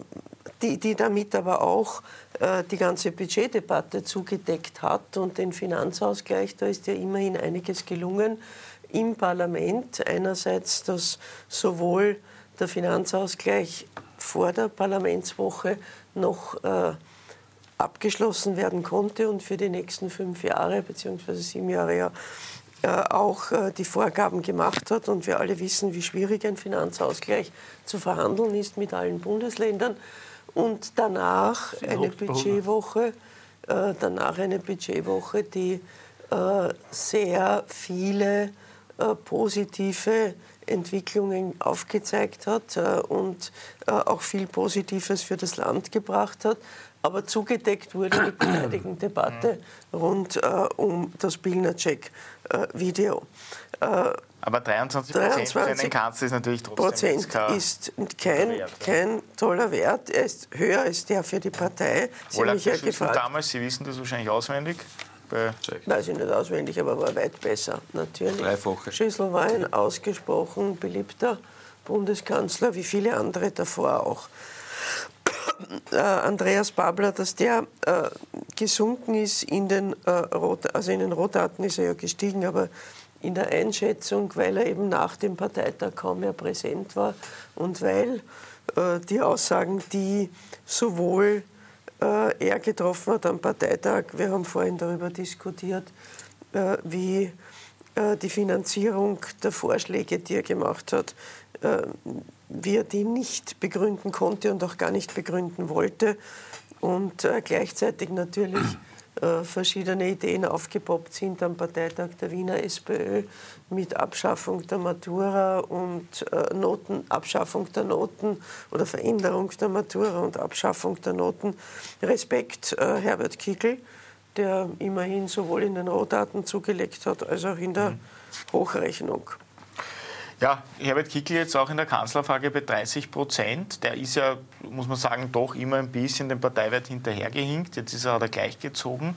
Die, die damit aber auch äh, die ganze Budgetdebatte zugedeckt hat und den Finanzausgleich, da ist ja immerhin einiges gelungen im Parlament. Einerseits, dass sowohl der Finanzausgleich vor der Parlamentswoche noch äh, abgeschlossen werden konnte und für die nächsten fünf Jahre bzw. sieben Jahre ja auch die Vorgaben gemacht hat. Und wir alle wissen, wie schwierig ein Finanzausgleich zu verhandeln ist mit allen Bundesländern. Und danach eine Budgetwoche, danach eine Budgetwoche, die äh, sehr viele äh, positive Entwicklungen aufgezeigt hat äh, und äh, auch viel Positives für das Land gebracht hat. Aber zugedeckt wurde mit der leidigen Debatte rund äh, um das Pilner-Check-Video. Äh, Aber dreiundzwanzig Prozent für einen Kanzler ist natürlich trotzdem ist kein, Wert, kein toller Wert. Er ist höher als der für die Partei. Sie haben mich ja gefragt. Damals, Sie wissen das wahrscheinlich auswendig. Bei Weiß ich nicht auswendig, aber war weit besser. Natürlich. Dreifache. Schüssel war ein ausgesprochen beliebter Bundeskanzler, wie viele andere davor auch. Andreas Babler, dass der äh, gesunken ist in den äh, Rot, also in den Rotarten ist er ja gestiegen, aber in der Einschätzung, weil er eben nach dem Parteitag kaum mehr präsent war und weil äh, die Aussagen, die sowohl äh, er getroffen hat am Parteitag, wir haben vorhin darüber diskutiert, äh, wie äh, die Finanzierung der Vorschläge, die er gemacht hat, äh, wie er die nicht begründen konnte und auch gar nicht begründen wollte und äh, gleichzeitig natürlich äh, verschiedene Ideen aufgepoppt sind am Parteitag der Wiener SPÖ mit Abschaffung der Matura und äh, Noten, Abschaffung der Noten oder Veränderung der Matura und Abschaffung der Noten. Respekt, äh, Herbert Kickl, der immerhin sowohl in den Rohdaten zugelegt hat als auch in der Hochrechnung. Ja, Herbert Kickl jetzt auch in der Kanzlerfrage bei dreißig Prozent. Der ist ja, muss man sagen, doch immer ein bisschen dem Parteiwert hinterhergehinkt. Jetzt ist er, hat er gleichgezogen.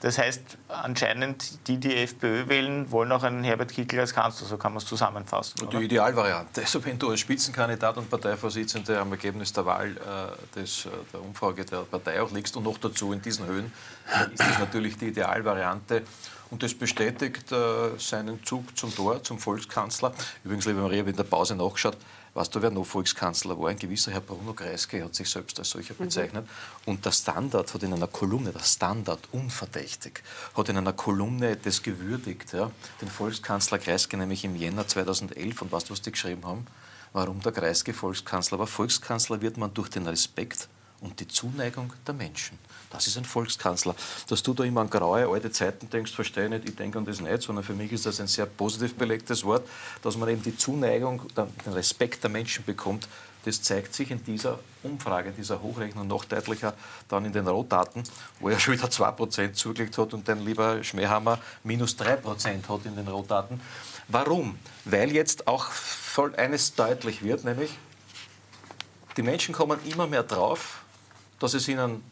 Das heißt, anscheinend die, die FPÖ wählen, wollen auch einen Herbert Kickl als Kanzler. So kann man es zusammenfassen. Die Idealvariante. Also wenn du als Spitzenkandidat und Parteivorsitzender am Ergebnis der Wahl, äh, des, der Umfrage der Partei auch liegst und noch dazu in diesen Höhen, dann ist das natürlich die Idealvariante. Und das bestätigt äh, seinen Zug zum Tor, zum Volkskanzler. Übrigens, liebe Maria, wenn in der Pause nachgeschaut, weißt du, wer noch Volkskanzler war? Ein gewisser Herr Bruno Kreisky hat sich selbst als solcher bezeichnet. Mhm. Und der Standard hat in einer Kolumne, der Standard, unverdächtig, hat in einer Kolumne das gewürdigt, ja, den Volkskanzler Kreisky, nämlich im Jänner zweitausendelf. Und weißt du, was die geschrieben haben? Warum der Kreisky Volkskanzler war? Volkskanzler wird man durch den Respekt und die Zuneigung der Menschen. Das ist ein Volkskanzler. Dass du da immer an graue, alte Zeiten denkst, verstehe ich nicht, ich denke an das nicht, sondern für mich ist das ein sehr positiv belegtes Wort, dass man eben die Zuneigung, den Respekt der Menschen bekommt. Das zeigt sich in dieser Umfrage, dieser Hochrechnung noch deutlicher, dann in den Rohdaten, wo er schon wieder zwei Prozent zugelegt hat und dein lieber Schmähhammer minus drei Prozent hat in den Rohdaten. Warum? Weil jetzt auch voll eines deutlich wird, nämlich die Menschen kommen immer mehr drauf, dass es ihnen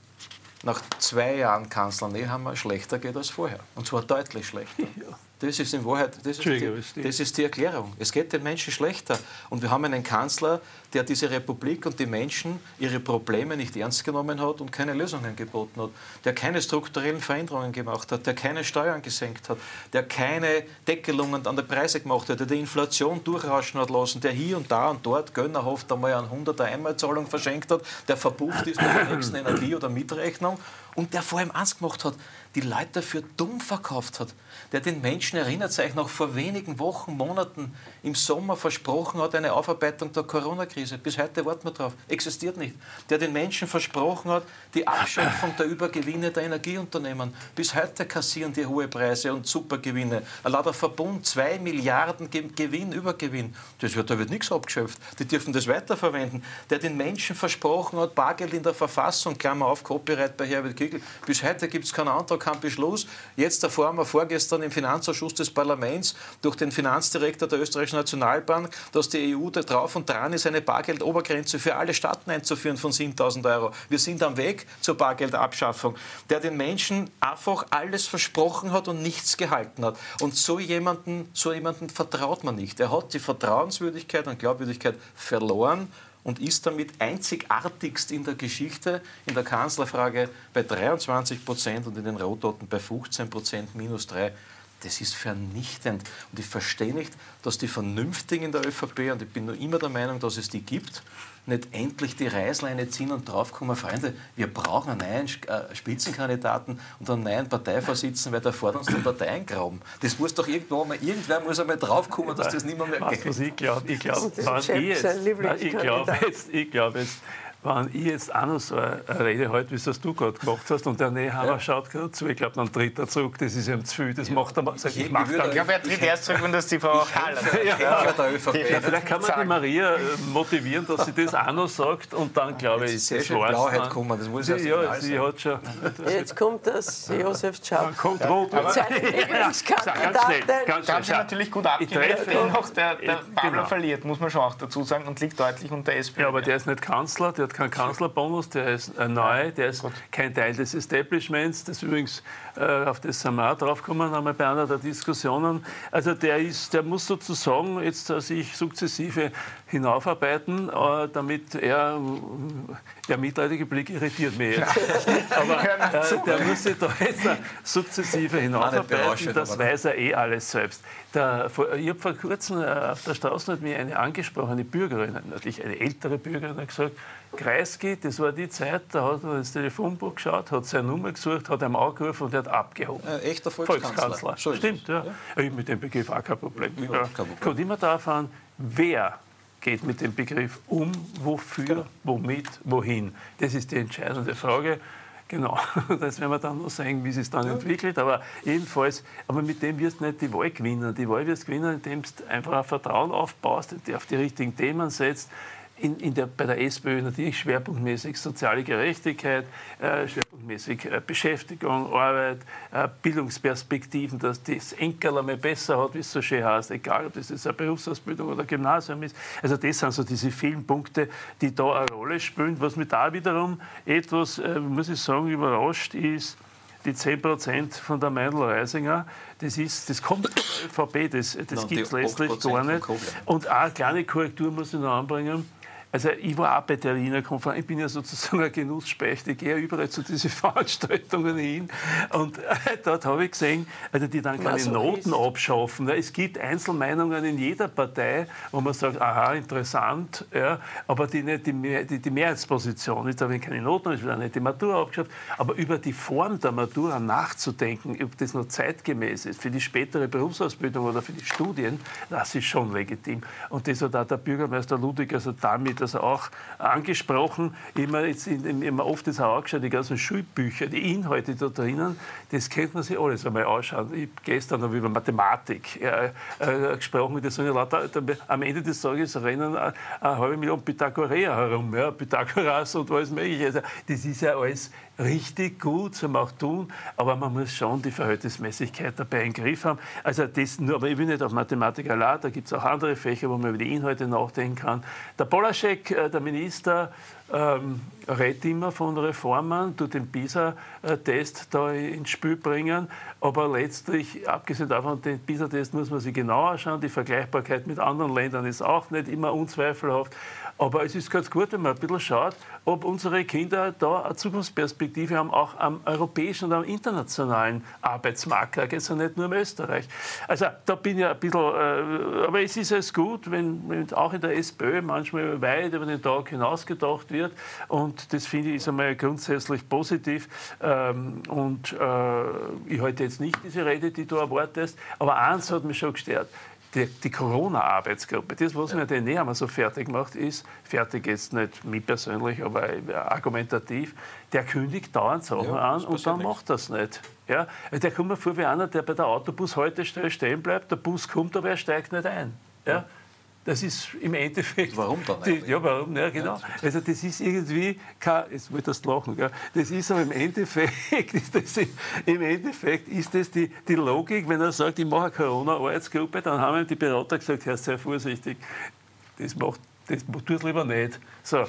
nach zwei Jahren Kanzler Nehammer schlechter geht als vorher. Und zwar deutlich schlechter. Ja. Das ist in Wahrheit, das ist, die, das ist die Erklärung. Es geht den Menschen schlechter. Und wir haben einen Kanzler, der diese Republik und die Menschen, ihre Probleme nicht ernst genommen hat und keine Lösungen geboten hat, der keine strukturellen Veränderungen gemacht hat, der keine Steuern gesenkt hat, der keine Deckelungen an den Preisen gemacht hat, der die Inflation durchrauschen hat lassen, der hier und da und dort gönnerhaft einmal eine hunderter Einmalzahlung verschenkt hat, der verpufft ist bei der nächsten Energie- oder Mietrechnung und der vor allem Angst gemacht hat, die Leute für dumm verkauft hat, der den Menschen, erinnert sich noch vor wenigen Wochen, Monaten im Sommer versprochen hat, eine Aufarbeitung der Corona-Krise, bis heute warten wir drauf, existiert nicht, der den Menschen versprochen hat, die Abschöpfung der Übergewinne der Energieunternehmen, bis heute kassieren die hohe Preise und Supergewinne, allein der Verbund, zwei Milliarden Gewinn, Übergewinn, das wird, da wird nichts abgeschöpft, die dürfen das weiterverwenden, der den Menschen versprochen hat, Bargeld in der Verfassung, Klammer auf, Copyright bei Herbert Kickl, bis heute gibt es keinen Antrag, kein Beschluss. Jetzt davor haben wir vorgestern im Finanzausschuss des Parlaments durch den Finanzdirektor der Österreichischen Nationalbank, dass die E U da drauf und dran ist, eine Bargeldobergrenze für alle Staaten einzuführen von siebentausend Euro. Wir sind am Weg zur Bargeldabschaffung, der den Menschen einfach alles versprochen hat und nichts gehalten hat. Und so jemanden, so jemanden vertraut man nicht. Er hat die Vertrauenswürdigkeit und Glaubwürdigkeit verloren und ist damit einzigartigst in der Geschichte, in der Kanzlerfrage bei dreiundzwanzig Prozent und in den Rohdaten bei fünfzehn Prozent minus drei. Das ist vernichtend. Und ich verstehe nicht, dass die Vernünftigen in der ÖVP, und ich bin nur immer der Meinung, dass es die gibt, nicht endlich die Reißleine ziehen und draufkommen, Freunde, wir brauchen einen neuen Spitzenkandidaten und einen neuen Parteivorsitzenden, weil der fordert uns die Parteien graben. Das muss doch irgendwo mal, irgendwer muss einmal draufkommen, dass das nicht mehr, mehr geht. Was, was ich glaube, ich glaube, ich glaube jetzt, ich glaube jetzt, wenn ich jetzt auch noch so eine Rede halte, wie das du gerade gemacht hast, und der Nehammer ja. schaut gerade zu, ich glaube, dann tritt er zurück, das ist ihm zu viel, das ja. macht er mal. Ich, ich, mach ich glaube, er tritt erst zurück, wenn das die Frau Kallert ja. ja. ja. Vielleicht kann man die Maria motivieren, dass sie das auch noch sagt, und dann, glaube ich, ist es Blauheit kommen, das muss sie, ja sie sein. Hat schon. Jetzt kommt das Josef Schau. Dann kommt Rot. Ja. Ganz schnell, ganz schnell. Ganz natürlich gut abgewählt, noch der, der Pablo verliert, muss man schon auch dazu sagen, und liegt deutlich unter S P Ö. Ja, aber der ist nicht Kanzler, der hat keinen Kanzlerbonus, der ist äh, neu, der ist kein Teil des Establishments, das übrigens, äh, auf das sind wir auch draufgekommen, einmal bei einer der Diskussionen, also der ist, der muss sozusagen jetzt äh, sich sukzessive hinaufarbeiten, äh, damit er, der mitleidige Blick irritiert mich jetzt, aber äh, der muss sich da jetzt äh, sukzessive hinaufarbeiten, das weiß er eh alles selbst. Der, ich habe vor kurzem auf der Straße mit mir eine angesprochene Bürgerin, natürlich eine ältere Bürgerin, hat gesagt, Kreisky, das war die Zeit, da hat er ins Telefonbuch geschaut, hat seine Nummer gesucht, hat ihm angerufen und er hat abgehoben. Äh, echter Volkskanzler. Volkskanzler. Stimmt, ja. ja. Ich habe mit dem Begriff auch kein Problem. Ich ja. konnte immer darauf an, wer geht mit dem Begriff um, wofür, genau. womit, wohin. Das ist die entscheidende Frage. Genau, das werden wir dann noch sehen, wie es sich dann ja. entwickelt. Aber jedenfalls, aber mit dem wirst du nicht die Wahl gewinnen. Die Wahl wirst du gewinnen, indem du einfach ein Vertrauen aufbaust, auf die richtigen Themen setzt. In, in der, bei der S P Ö natürlich schwerpunktmäßig soziale Gerechtigkeit, äh, schwerpunktmäßig äh, Beschäftigung, Arbeit, äh, Bildungsperspektiven, dass das Enkerl einmal besser hat, wie es so schön heißt, egal ob das jetzt eine Berufsausbildung oder ein Gymnasium ist. Also das sind so diese vielen Punkte, die da eine Rolle spielen. Was mich da wiederum etwas, äh, muss ich sagen, überrascht ist, die zehn Prozent von der Meindl-Reisinger, das, ist, das kommt von der ÖVP, das, das gibt es letztlich gar nicht. Und auch eine kleine Korrektur muss ich noch anbringen. Also ich war auch bei der Wiener Konferenz, ich bin ja sozusagen ein Genussspecht, ich gehe ja überall zu diesen Veranstaltungen hin und äh, dort habe ich gesehen, also die dann keine so Noten ist. Abschaffen. Es gibt Einzelmeinungen in jeder Partei, wo man sagt, aha, interessant, ja, aber die, nicht die, Mehr, die, die Mehrheitsposition ist, da werden keine Noten, es wird auch nicht die Matura abgeschafft, aber über die Form der Matura nachzudenken, ob das noch zeitgemäß ist, für die spätere Berufsausbildung oder für die Studien, das ist schon legitim. Und das hat auch der Bürgermeister Ludwig also damit das auch angesprochen, immer, jetzt in, immer oft das auch angeschaut, die ganzen Schulbücher, die Inhalte da drinnen, das könnte man sich alles einmal anschauen. Ich gestern habe über Mathematik äh, äh, gesprochen, das sind lauter, am Ende des Tages rennen eine, eine halbe Million Pythagoreer herum, ja, Pythagoras und alles mögliche. Also, das ist ja alles richtig gut, soll man auch tun, aber man muss schon die Verhältnismäßigkeit dabei im Griff haben. Also das nur, aber ich will nicht auf Mathematik allein, da gibt es auch andere Fächer, wo man über die Inhalte nachdenken kann. Der Polaschek, der Minister, ähm, redet immer von Reformen, tut den PISA-Test da ins Spiel bringen, aber letztlich, abgesehen davon, den PISA-Test muss man sich genau anschauen, die Vergleichbarkeit mit anderen Ländern ist auch nicht immer unzweifelhaft. Aber es ist ganz gut, wenn man ein bisschen schaut, ob unsere Kinder da eine Zukunftsperspektive haben, auch am europäischen und am internationalen Arbeitsmarkt. Da geht es ja nicht nur um Österreich. Also da bin ich ein bisschen, äh, aber es ist alles gut, wenn, wenn auch in der SPÖ manchmal weit über den Tag hinausgedacht wird. Und das finde ich ist einmal grundsätzlich positiv. Ähm, und äh, ich halte jetzt nicht diese Rede, die du erwartest, aber eins hat mich schon gestört. Die, die Corona-Arbeitsgruppe, das, was ja. mir den Nehammer so fertig macht, ist, fertig jetzt nicht mich persönlich, aber argumentativ, der kündigt dauernd Sachen ja, an und dann nichts. Macht das nicht. Ja? Der kommt mir vor wie einer, der bei der Autobus-Haltestelle stehen bleibt, der Bus kommt, aber er steigt nicht ein. Ja? Ja. Das ist im Endeffekt... Warum dann die, ja, warum? Ja, genau. Also das ist irgendwie... Kein, jetzt wollte ich das lachen. Gell? Das ist aber im Endeffekt... Ist das, im Endeffekt ist das die, die Logik, wenn er sagt, ich mache eine Corona-Arbeitsgruppe, dann haben ihm die Berater gesagt, Herr, sei vorsichtig, das macht... Das tut es lieber nicht. So,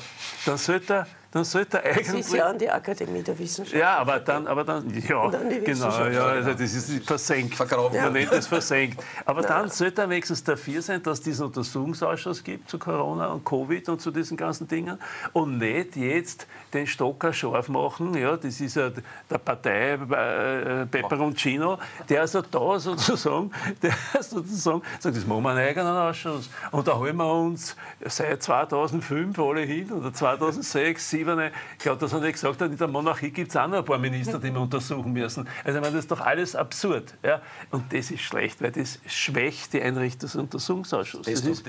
dann sollte er, dann sollte er eigentlich... Das ist ja an die Akademie der Wissenschaften. Ja, aber dann... Aber dann ja, dann genau, ja, also das ist versenkt. Vergraben. Ja. Man nennt das versenkt. Aber Nein. dann sollte er wenigstens dafür sein, dass es diesen Untersuchungsausschuss gibt zu Corona und Covid und zu diesen ganzen Dingen und nicht jetzt den Stocker scharf machen. Ja, das ist ja der Partei äh, Peperoncino, der also da sozusagen, der sozusagen sagt, das machen wir einen eigenen Ausschuss. Und da holen wir uns... zweitausendfünf alle hin oder zweitausendsechs, zweitausendsieben, ich glaube, das haben die gesagt, in der Monarchie gibt es auch noch ein paar Minister, die wir untersuchen müssen. Also ich meine, das ist doch alles absurd. Ja? Und das ist schlecht, weil das schwächt die Einrichtung des Untersuchungsausschusses. Das, das ist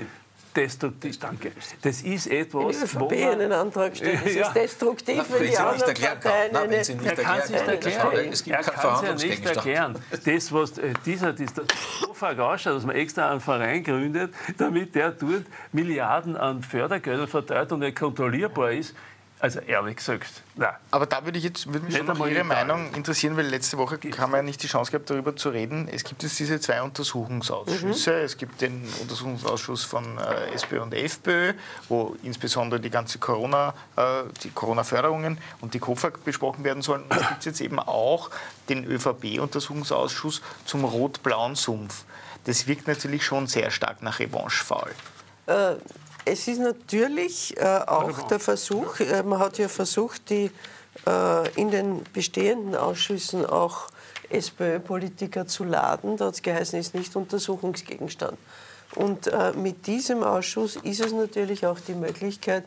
destruktiv, danke. Das ist etwas, wenn die ÖVP einen Antrag stellt, das ja. ist destruktiv, Na, wenn die anderen Parteien eine... Nein, er kann es nicht erklären. Es gibt er kann es ja nicht erklären. Das, was dieser, dieser so verrauscht hat, dass man extra einen Verein gründet, damit der dort Milliarden an Fördergeldern verteilt und nicht kontrollierbar ist, also ehrlich gesagt, nein. Aber da würde, ich jetzt, würde mich nicht schon noch Ihre Meinung interessieren, weil letzte Woche haben wir ja nicht die Chance gehabt, darüber zu reden. Es gibt jetzt diese zwei Untersuchungsausschüsse. Mhm. Es gibt den Untersuchungsausschuss von äh, SPÖ und FPÖ, wo insbesondere die ganze Corona, äh, die Corona-Förderungen und die KOFAG besprochen werden sollen. Und es gibt jetzt eben auch den ÖVP-Untersuchungsausschuss zum rot-blauen Sumpf. Das wirkt natürlich schon sehr stark nach Revanche-Faul. Äh. Es ist natürlich äh, auch der Versuch, äh, man hat ja versucht, die, äh, in den bestehenden Ausschüssen auch SPÖ-Politiker zu laden. Da hat es geheißen, ist nicht Untersuchungsgegenstand. Und äh, mit diesem Ausschuss ist es natürlich auch die Möglichkeit,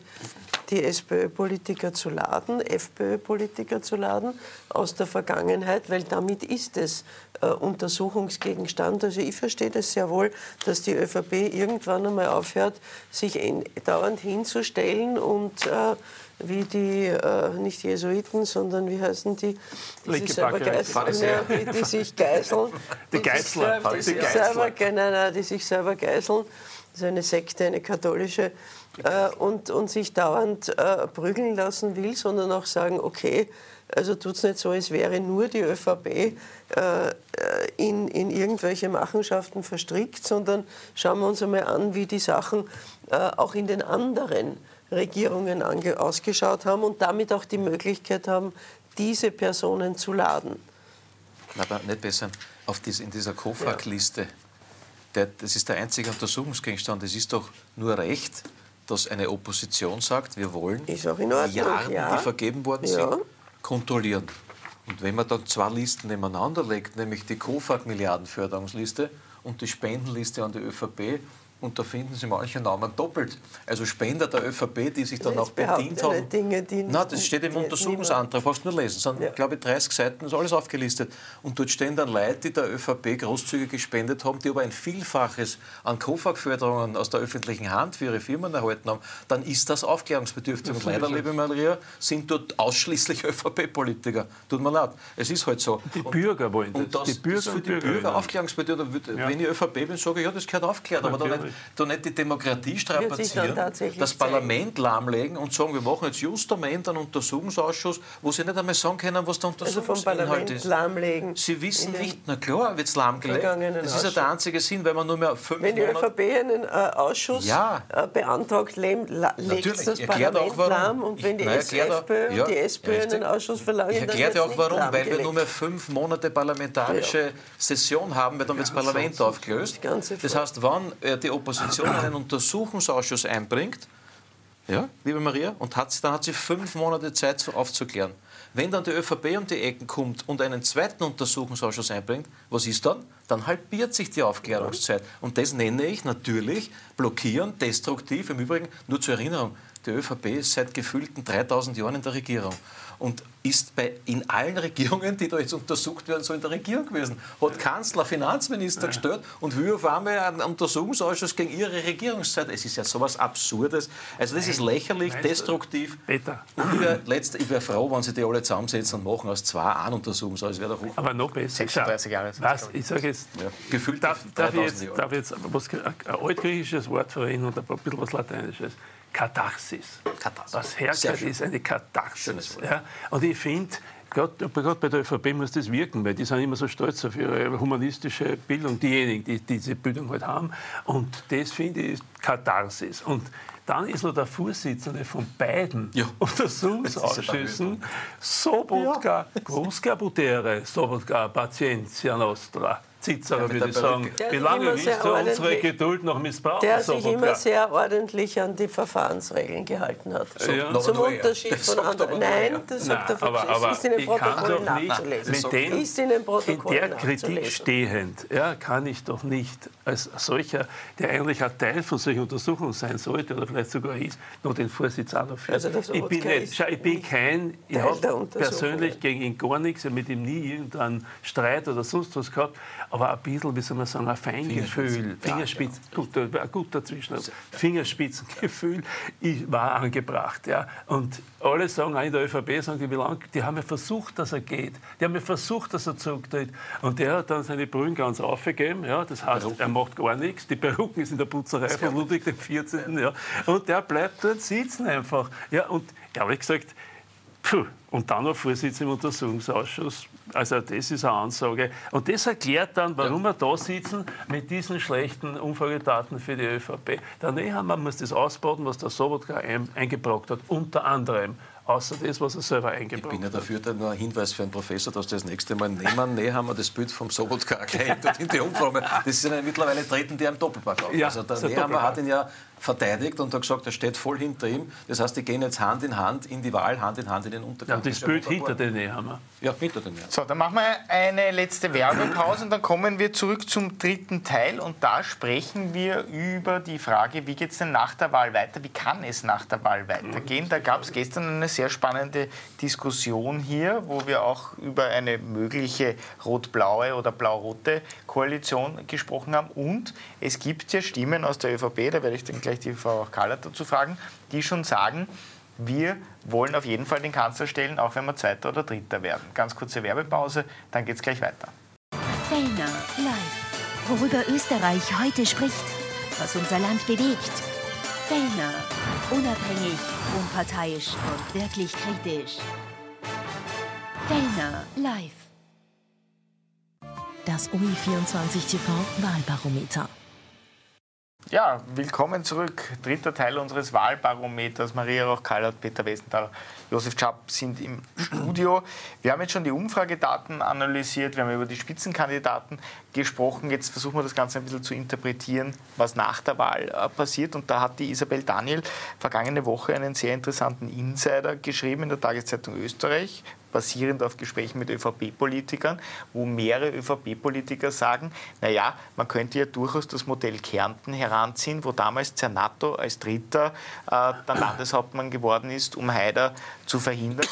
die SPÖ-Politiker zu laden, FPÖ-Politiker zu laden aus der Vergangenheit, weil damit ist es äh, Untersuchungsgegenstand. Also ich verstehe das sehr wohl, dass die ÖVP irgendwann einmal aufhört, sich in, dauernd hinzustellen und äh, wie die, äh, nicht Jesuiten, sondern wie heißen die, die, selber geißeln, die, die sich geißeln. Die Geißler. Die sich selber, nein, nein, die sich selber geißeln. Das ist eine Sekte, eine katholische. Äh, und, und sich dauernd äh, prügeln lassen will, sondern auch sagen, okay, also tut's nicht so, als wäre nur die ÖVP äh, in, in irgendwelche Machenschaften verstrickt, sondern schauen wir uns einmal an, wie die Sachen äh, auch in den anderen Regierungen ange- ausgeschaut haben und damit auch die Möglichkeit haben, diese Personen zu laden. Aber nicht besser, auf dies, in dieser KOFAG-Liste, ja. der, das ist der einzige Untersuchungsgegenstand, es ist doch nur recht, dass eine Opposition sagt, wir wollen die Milliarden, ja. die vergeben worden ja. sind, kontrollieren. Und wenn man dann zwei Listen nebeneinander legt, nämlich die KOFAG-Milliardenförderungsliste und die Spendenliste an die ÖVP, und da finden Sie manche Namen doppelt. Also Spender der ÖVP, die sich dann das auch bedient haben. Dinge, die nicht Nein, das steht im Untersuchungsantrag, brauchst du nur lesen. Es sind, ja. glaube ich, dreißig Seiten, ist alles aufgelistet. Und dort stehen dann Leute, die der ÖVP großzügig gespendet haben, die aber ein Vielfaches an KOFAG-Förderungen aus der öffentlichen Hand für ihre Firmen erhalten haben. Dann ist das aufklärungsbedürftig. Und leider, liebe Maria, sind dort ausschließlich ÖVP-Politiker. Tut mir leid. Es ist halt so. Die Bürger wollen das. Und das die Bürger ist für die Bürger, Bürger aufklärungsbedürftig. Ja. Wenn ich ÖVP bin, sage ich, ja, das gehört aufklärt. Ja, aber dann da nicht die Demokratie strapazieren, das Parlament lahmlegen und sagen, wir machen jetzt just am Ende einen Untersuchungsausschuss, wo Sie nicht einmal sagen können, was der Untersuchungsinhalt ist. Sie wissen nicht, na klar, wird es lahmgelegt. Das ist ja der einzige Sinn, weil man nur mehr fünf Monate... Wenn die ÖVP einen äh, Ausschuss ja. äh, beantragt, legt es das Parlament lahm. Und wenn die SPÖ und die SPÖ einen Ausschuss verlangen, dann wird es nicht lahmgelegt. Ich erkläre auch warum, weil wir nur mehr fünf Monate parlamentarische Session haben, weil dann wird das Parlament aufgelöst. Das heißt, wann die Opposition einen Untersuchungsausschuss einbringt, ja, liebe Maria, und hat, dann hat sie fünf Monate Zeit so aufzuklären. Wenn dann die ÖVP um die Ecken kommt und einen zweiten Untersuchungsausschuss einbringt, was ist dann? Dann halbiert sich die Aufklärungszeit. Und das nenne ich natürlich blockierend, destruktiv. Im Übrigen, nur zur Erinnerung, die ÖVP ist seit gefühlten dreitausend Jahren in der Regierung und ist bei, in allen Regierungen, die da jetzt untersucht werden, so in der Regierung gewesen. Hat Kanzler, Finanzminister gestellt und will auf einmal einen Untersuchungsausschuss gegen ihre Regierungszeit. Es ist ja sowas Absurdes. Also das ist lächerlich, destruktiv. Peter. Und letzte, ich wäre froh, wenn Sie die alle zusammensetzen und machen aus zwei einen Untersuchungsausschuss. Das wäre doch aber noch besser. sechsunddreißig Jahre. Was? Ich sage jetzt, ja. Gefühlt darf, darf ich jetzt, darf jetzt was, ein altgriechisches Wort verwenden und ein bisschen was Lateinisches. Katharsis. Katharsis. Was herkommt, ist eine Katharsis. Ja? Und ich finde, gerade bei der ÖVP muss das wirken, weil die sind immer so stolz auf ihre humanistische Bildung, diejenigen, die diese Bildung halt haben. Und das, finde ich, ist Katharsis. Und dann ist noch der Vorsitzende von beiden ja. Untersuchungsausschüssen, ja Sobotka, ja. groß caputere, Sobotka, Paciencia Nostra. Cicero, würde ich sagen, wie lange willst du unsere Geduld noch missbrauchen? Der sich immer sehr ordentlich an die Verfahrensregeln gehalten hat. So, ja. Zum Unterschied von anderen. Nein, das sagt der Verfassung. Es ist in den Protokollen nachzulesen. In der Kritik stehend ja, kann ich doch nicht als solcher, der eigentlich ein Teil von solchen Untersuchungen sein sollte oder vielleicht sogar ist, noch den Vorsitz anführen. Also ich bin nicht, ich bin kein, ich habe persönlich gegen ihn gar nichts, mit ihm nie irgendeinen Streit oder sonst was gehabt. aber ein bisschen, wie soll man sagen, ein Feingefühl, Fingerspitzen, Fingerspitzen ja, ja. Gut, gut dazwischen, Fingerspitzengefühl war angebracht. Ja. Und alle sagen, auch in der ÖVP, sagen die, wie lang, die haben ja versucht, dass er geht. Die haben ja versucht, dass er zurücktritt. Und der hat dann seine Brühen ganz aufgegeben. Ja. Das heißt, Peruken. Er macht gar nichts. Die Peruken ist in der Putzerei von Ludwig dem vierzehnten Ja. Ja. Und der bleibt dort sitzen einfach. Ja, und ehrlich gesagt, puh, und dann noch Vorsitz im Untersuchungsausschuss. Also das ist eine Ansage. Und das erklärt dann, warum ja. wir da sitzen mit diesen schlechten Umfragedaten für die ÖVP. Der Nehammer muss das ausbaden, was der Sobotka eingebrockt hat, unter anderem. Außer das, was er selber eingebrockt hat. Ich bin ja dafür ein Hinweis für einen Professor, dass das nächste Mal nehmen, Nehammer das Bild vom Sobotka gehängt und in die Umfrage. Das sind ja mittlerweile treten, die am Doppelpack auf. Ja, also der Nehammer hat ihn ja verteidigt und hat gesagt, er steht voll hinter ihm. Das heißt, die gehen jetzt Hand in Hand in die Wahl, Hand in Hand in den Untergrund. Ja, das Bild hinter den Nehammer. Ja, hinter den Nehammer. So, dann machen wir eine letzte Werbepause und dann kommen wir zurück zum dritten Teil. Und da sprechen wir über die Frage, wie geht es denn nach der Wahl weiter? Wie kann es nach der Wahl weitergehen? Da gab es gestern eine sehr spannende Diskussion hier, wo wir auch über eine mögliche rot-blaue oder blau-rote Koalition gesprochen haben. Und es gibt ja Stimmen aus der ÖVP, da werde ich dann gleich die Frau Rauch-Kallert dazu fragen, die schon sagen, wir wollen auf jeden Fall den Kanzler stellen, auch wenn wir Zweiter oder Dritter werden. Ganz kurze Werbepause, dann geht's gleich weiter. Fellner live. Worüber Österreich heute spricht, was unser Land bewegt. Fellner. Unabhängig, unparteiisch und wirklich kritisch. Fellner live. Das o e vierundzwanzig Punkt T V Wahlbarometer. Ja, willkommen zurück. Dritter Teil unseres Wahlbarometers. Maria Rauch-Kallert, Peter Westenthaler, Josef Czap sind im Studio. Wir haben jetzt schon die Umfragedaten analysiert, wir haben über die Spitzenkandidaten gesprochen. Jetzt versuchen wir das Ganze ein bisschen zu interpretieren, was nach der Wahl passiert. Und da hat die Isabel Daniel vergangene Woche einen sehr interessanten Insider geschrieben in der Tageszeitung Österreich, basierend auf Gesprächen mit ÖVP-Politikern, wo mehrere ÖVP-Politiker sagen, naja, man könnte ja durchaus das Modell Kärnten heranziehen, wo damals Zernato als Dritter äh, der Landeshauptmann geworden ist, um Haider zu verhindern.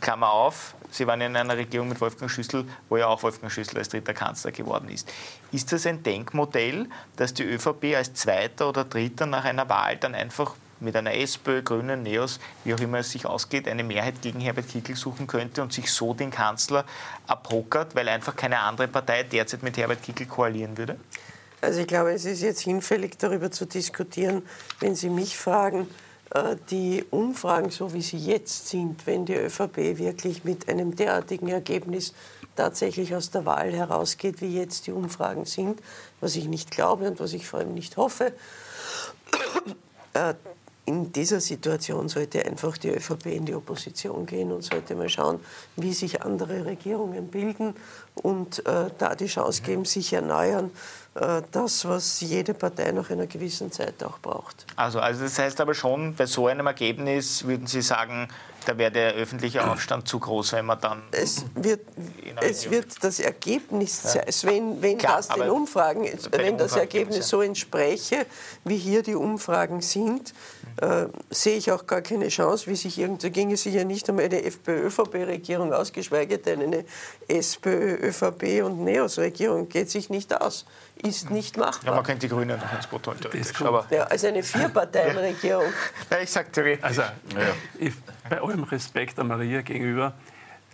Klammer auf, Sie waren in einer Regierung mit Wolfgang Schüssel, wo ja auch Wolfgang Schüssel als dritter Kanzler geworden ist. Ist das ein Denkmodell, dass die ÖVP als Zweiter oder Dritter nach einer Wahl dann einfach mit einer SPÖ, Grünen, Neos, wie auch immer es sich ausgeht, eine Mehrheit gegen Herbert Kickl suchen könnte und sich so den Kanzler abhockert, weil einfach keine andere Partei derzeit mit Herbert Kickl koalieren würde? Also ich glaube, es ist jetzt hinfällig, darüber zu diskutieren, wenn Sie mich fragen, die Umfragen, so wie sie jetzt sind, wenn die ÖVP wirklich mit einem derartigen Ergebnis tatsächlich aus der Wahl herausgeht, wie jetzt die Umfragen sind, was ich nicht glaube und was ich vor allem nicht hoffe, in dieser Situation sollte einfach die ÖVP in die Opposition gehen und sollte mal schauen, wie sich andere Regierungen bilden und äh, da die Chance geben, sich erneuern. Äh, das, was jede Partei nach einer gewissen Zeit auch braucht. Also, also das heißt aber schon, bei so einem Ergebnis würden Sie sagen, da wäre der öffentliche Aufstand zu groß, wenn man dann... Es wird, es wird das Ergebnis sein. Ja. Wenn, wenn Klar, das den Umfragen, wenn Umfragen das Ergebnis ja. so entspräche, wie hier die Umfragen sind, Äh, sehe ich auch gar keine Chance, wie sich irgend, da ginge sich ja nicht um eine FPÖ-ÖVP-Regierung aus, geschweige denn eine SPÖ-ÖVP- und Neos-Regierung, geht sich nicht aus, ist nicht machbar. Ja, man kennt die Grünen noch ins Protokoll. Ja, also eine Vierparteienregierung. Ja, ich sag theoretisch. Also, ja. ich, bei allem Respekt an Maria gegenüber,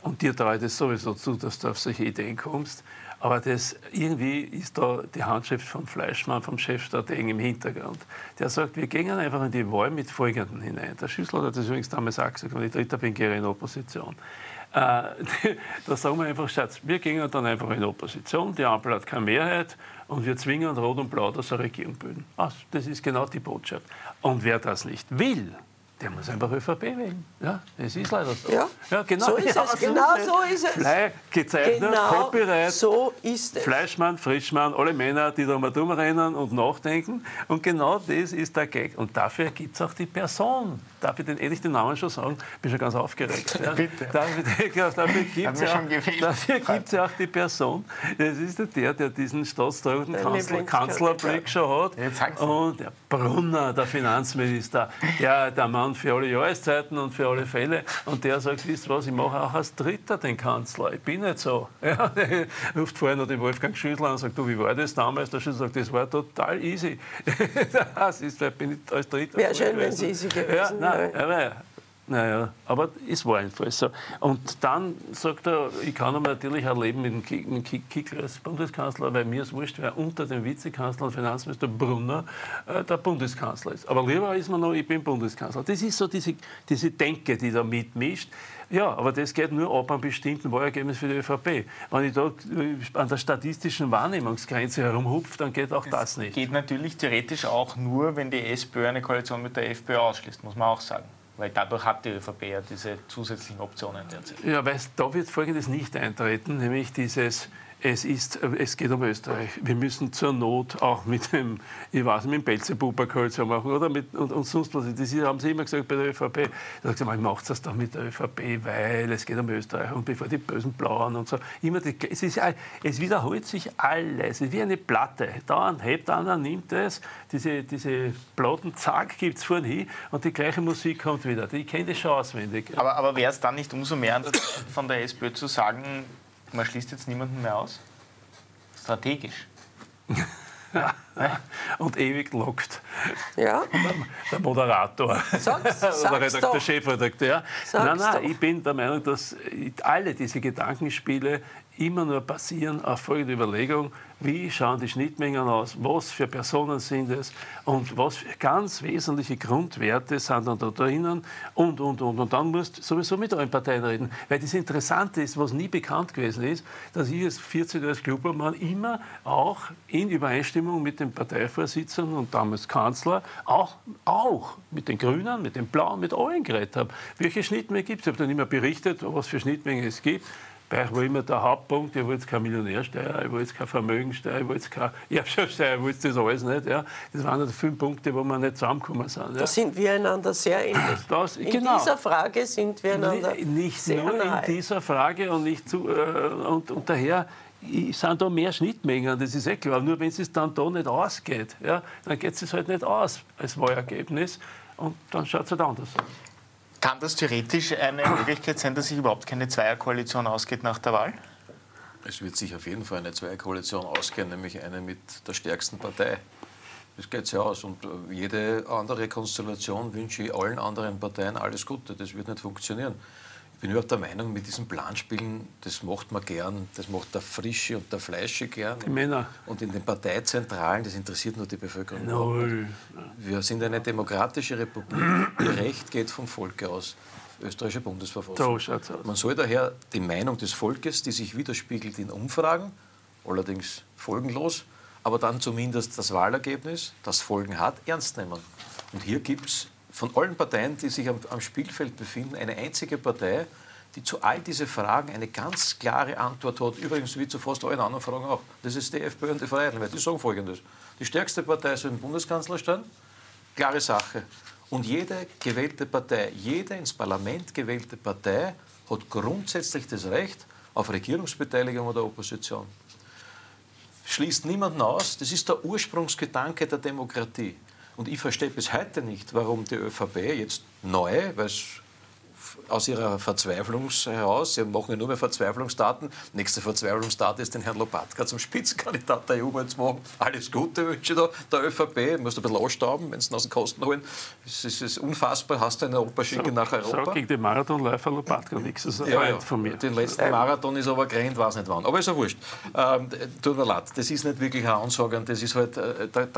und dir traue ich das sowieso zu, dass du auf solche Ideen kommst, aber das, irgendwie ist da die Handschrift vom Fleischmann, vom Chefstrategen im Hintergrund. Der sagt, wir gehen einfach in die Wahl mit Folgendem hinein. Der Schüssel hat das übrigens damals auch gesagt, wenn ich Dritter bin, gehe ich in Opposition. Äh, da sagen wir einfach, Schatz, wir gehen dann einfach in Opposition, die Ampel hat keine Mehrheit und wir zwingen Rot und Blau, dass eine Regierung bilden. Also, das ist genau die Botschaft. Und wer das nicht will, der muss einfach ÖVP wählen. Ja, das ist leider so. Ja, ja genau so ist es. Genau so ist es. Fle- gezeichnet, genau Copyright, so ist es. Fleischmann, Frischmann, alle Männer, die da mal drum rennen und nachdenken. Und genau das ist der Gag. Und dafür gibt es auch die Person. Darf ich denn ehrlich den Namen schon sagen? Ich bin schon ganz aufgeregt. Ja. Bitte. Dafür, dafür gibt es ja auch, auch die Person. Das ist der, der diesen staatstragenden Kanzler, Kanzlerblick schon hat. Und der Brunner, der Finanzminister, der, der Mann, und für alle Jahreszeiten und für alle Fälle. Und der sagt, wisst was, ich mache auch als Dritter den Kanzler. Ich bin nicht so. Ja, ruft vorher noch den Wolfgang Schüssel an und sagt, du, wie war das damals? Der Schüssel sagt, das war total easy. Das ist, ich bin nicht als Dritter. Wäre schön, wenn es easy gewesen ja, nein, wäre. Naja, aber es war jedenfalls so. Und dann sagt er, ich kann aber natürlich auch leben mit dem Kickl als Bundeskanzler, weil mir es wurscht, wer unter dem Vizekanzler und Finanzminister Brunner äh, der Bundeskanzler ist. Aber lieber ist man noch, ich bin Bundeskanzler. Das ist so diese, diese Denke, die da mitmischt. Ja, aber das geht nur ab einem bestimmten Wahlergebnis für die ÖVP. Wenn ich da an der statistischen Wahrnehmungsgrenze herumhupfe, dann geht auch das, das nicht. Geht natürlich theoretisch auch nur, wenn die SPÖ eine Koalition mit der FPÖ ausschließt, muss man auch sagen. Weil dadurch hat die ÖVP ja diese zusätzlichen Optionen derzeit. Ja, weil da wird Folgendes nicht eintreten, nämlich dieses, es ist, es geht um Österreich. Wir müssen zur Not auch mit dem, ich weiß nicht, mit dem Belzebub eine Koalition machen oder mit, und, und sonst was. Das haben sie immer gesagt bei der ÖVP. Da sagt sie, man macht das doch mit der ÖVP, weil es geht um Österreich und bevor die bösen Blauen und so. Immer die, es, ist, es wiederholt sich alles. Es ist wie eine Platte. Dauernd hebt einer, nimmt es, diese, diese Platten, zack, gibt es vorhin hin und die gleiche Musik kommt wieder. Ich kenne das schon auswendig. Aber, aber wäre es dann nicht umso mehr von der SPÖ zu sagen, man schließt jetzt niemanden mehr aus? Strategisch. Ja. Und ewig lockt. Ja. Der Moderator. Sag's, sag's oder Redakteur, doch. Chefredakteur. Sag's nein, nein, doch. Ich bin der Meinung, dass alle diese Gedankenspiele immer nur passieren auf folgende Überlegung, wie schauen die Schnittmengen aus, was für Personen sind es und was für ganz wesentliche Grundwerte sind dann da drinnen und, und, und. Und dann musst du sowieso mit allen Parteien reden. Weil das Interessante ist, was nie bekannt gewesen ist, dass ich als vierzehnjähriger als Klubobmann immer auch in Übereinstimmung mit dem Parteivorsitzenden und damals Kanzler auch, auch mit den Grünen, mit den Blauen, mit allen geredet habe. Welche Schnittmengen gibt es? Ich habe dann immer berichtet, was für Schnittmengen es gibt. Ich war immer der Hauptpunkt, ich wollte keine Millionärsteuer, ich wollte keine Vermögensteuer, ich wollte keine Erbschaftssteuer, ich wollte das alles nicht. Ja. Das waren ja fünf Punkte, wo wir nicht zusammengekommen sind. Ja. Da sind wir einander sehr ähnlich. Das, in genau. dieser Frage sind wir einander nicht, nicht sehr nur nahe. In dieser Frage und, nicht zu, äh, und, und daher sind da mehr Schnittmengen, das ist eh klar. Nur wenn es dann da nicht ausgeht, ja, dann geht es halt nicht aus als Wahlergebnis und dann schaut es halt anders aus. Kann das theoretisch eine Möglichkeit sein, dass sich überhaupt keine Zweierkoalition ausgeht nach der Wahl? Es wird sich auf jeden Fall eine Zweierkoalition ausgehen, nämlich eine mit der stärksten Partei. Das geht ja aus. Und jede andere Konstellation wünsche ich allen anderen Parteien alles Gute. Das wird nicht funktionieren. Ich bin überhaupt der Meinung, mit diesen Planspielen, das macht man gern, das macht der Frische und der Fleische gern. Die Männer. Und in den Parteizentralen, das interessiert nur die Bevölkerung. Null. Wir sind eine demokratische Republik. Ihr Recht geht vom Volk aus. Österreichische Bundesverfassung. So, man soll daher die Meinung des Volkes, die sich widerspiegelt in Umfragen, allerdings folgenlos, aber dann zumindest das Wahlergebnis, das Folgen hat, ernst nehmen. Und hier gibt es von allen Parteien, die sich am, am Spielfeld befinden, eine einzige Partei, die zu all diese Fragen eine ganz klare Antwort hat. Übrigens wie zu fast allen anderen Fragen auch. Das ist die FPÖ und die Freien, weil die sagen Folgendes. Die stärkste Partei soll im Bundeskanzler stehen. Klare Sache. Und jede gewählte Partei, jede ins Parlament gewählte Partei hat grundsätzlich das Recht auf Regierungsbeteiligung oder Opposition. Schließt niemanden aus. Das ist der Ursprungsgedanke der Demokratie. Und ich verstehe bis heute nicht, warum die ÖVP jetzt neu, weil es aus ihrer Verzweiflung heraus, sie machen ja nur mehr Verzweiflungsdaten, nächste Verzweiflungstat ist den Herrn Lopatka zum Spitzenkandidat der E U zu machen. Alles Gute wünsche ich da der ÖVP. Musst du ein bisschen anstauben, wenn sie aus den Kosten holen. Es ist, ist unfassbar, hast du eine Europaschicke so, nach Europa. So gegen den Marathonläufer Lopatka nichts. Das ist ja, ja. Von mir. Den letzten Marathon ist aber gerannt, weiß nicht wann. Aber ist ja wurscht. Ähm, tut mir leid, das ist nicht wirklich eine Ansage. Das ist, halt, das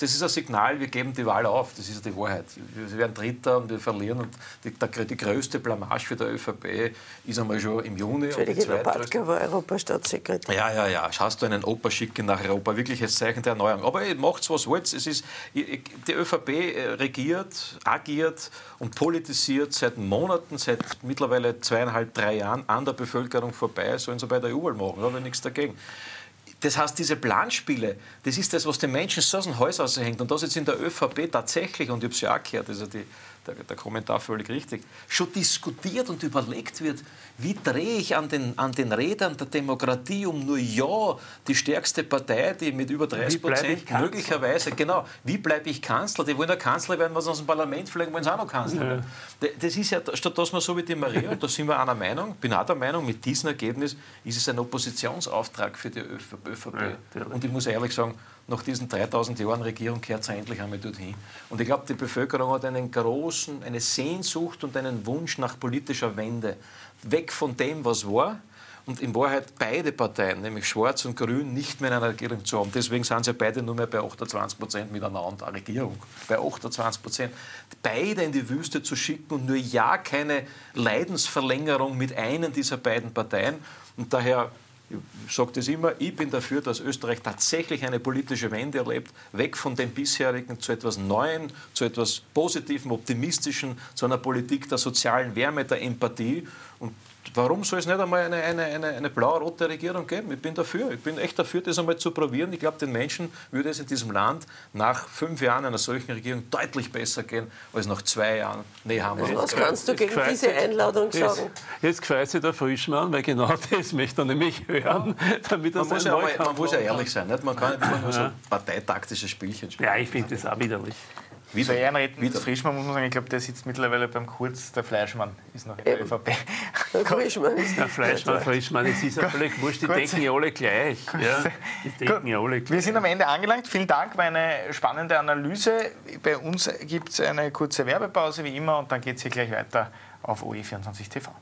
ist ein Signal, wir geben die Wahl auf. Das ist die Wahrheit. Wir werden Dritter und wir verlieren. Und die, die größte Blamage für die ÖVP ist einmal schon im Juni. Entschuldige, Lopatka war Europastaatssekretär. Ja, ja, ja. Hast du einen Opa schicken nach Europa? Wirkliches Zeichen der Erneuerung. Aber macht's, was wollt. Es ist, die ÖVP regiert, agiert und politisiert seit Monaten, seit mittlerweile zweieinhalb, drei Jahren an der Bevölkerung vorbei. Sollen sie bei der E U-Wahl machen, habe ich nichts dagegen. Das heißt, diese Planspiele, das ist das, was den Menschen so aus den Häusern hängt. Und das jetzt in der ÖVP tatsächlich, und ich habe es ja auch gehört, also die, der, der Kommentar völlig richtig, schon diskutiert und überlegt wird, wie drehe ich an den, an den Rädern der Demokratie um nur ja die stärkste Partei, die mit über dreißig Prozent möglicherweise, genau, wie bleibe ich Kanzler? Die wollen ja Kanzler werden, was aus dem Parlament fliegen, wollen sie auch noch Kanzler werden. Ja. Das ist ja, statt dass man so wie die Maria, und da sind wir einer Meinung, bin auch der Meinung, mit diesem Ergebnis ist es ein Oppositionsauftrag für die ÖVP. Ja, und ich muss ehrlich sagen, nach diesen dreitausend Jahren Regierung gehört es endlich einmal dorthin. Und ich glaube, die Bevölkerung hat einen großen, eine Sehnsucht und einen Wunsch nach politischer Wende. Weg von dem, was war, und in Wahrheit beide Parteien, nämlich Schwarz und Grün, nicht mehr in einer Regierung zu haben. Deswegen sind sie beide nur mehr bei achtundzwanzig Prozent miteinander einer Regierung. Bei achtundzwanzig Prozent. Beide in die Wüste zu schicken und nur ja keine Leidensverlängerung mit einer dieser beiden Parteien. Und daher... Ich sage das immer, ich bin dafür, dass Österreich tatsächlich eine politische Wende erlebt, weg von dem bisherigen zu etwas Neuem, zu etwas Positivem, Optimistischen, zu einer Politik der sozialen Wärme, der Empathie. Und warum soll es nicht einmal eine, eine, eine, eine blau-rote Regierung geben? Ich bin dafür, ich bin echt dafür, das einmal zu probieren. Ich glaube, den Menschen würde es in diesem Land nach fünf Jahren einer solchen Regierung deutlich besser gehen, als nach zwei Jahren. Nee, haben wir was kannst du gegen diese Einladung sagen? Jetzt quasi der Frischmann, weil genau das möchte er nämlich hören. Damit man, muss ja aber, man muss ja ehrlich sein, nicht? Man kann nicht immer nur so parteitaktisches Spielchen spielen. Ja, ich finde das auch widerlich. Wieder, so einreden, wieder. Frischmann muss man sagen, ich glaube, der sitzt mittlerweile beim Kurz, der Fleischmann ist noch in der ÖVP. Der Frischmann ist der Fleischmann, Frischmann, es ist ja völlig wurscht, die denken ja alle gleich. Ja, die denken ja alle gleich. Wir sind am Ende angelangt, vielen Dank, war eine spannende Analyse. Bei uns gibt es eine kurze Werbepause, wie immer, und dann geht es hier gleich weiter auf o e vierundzwanzig Punkt T V.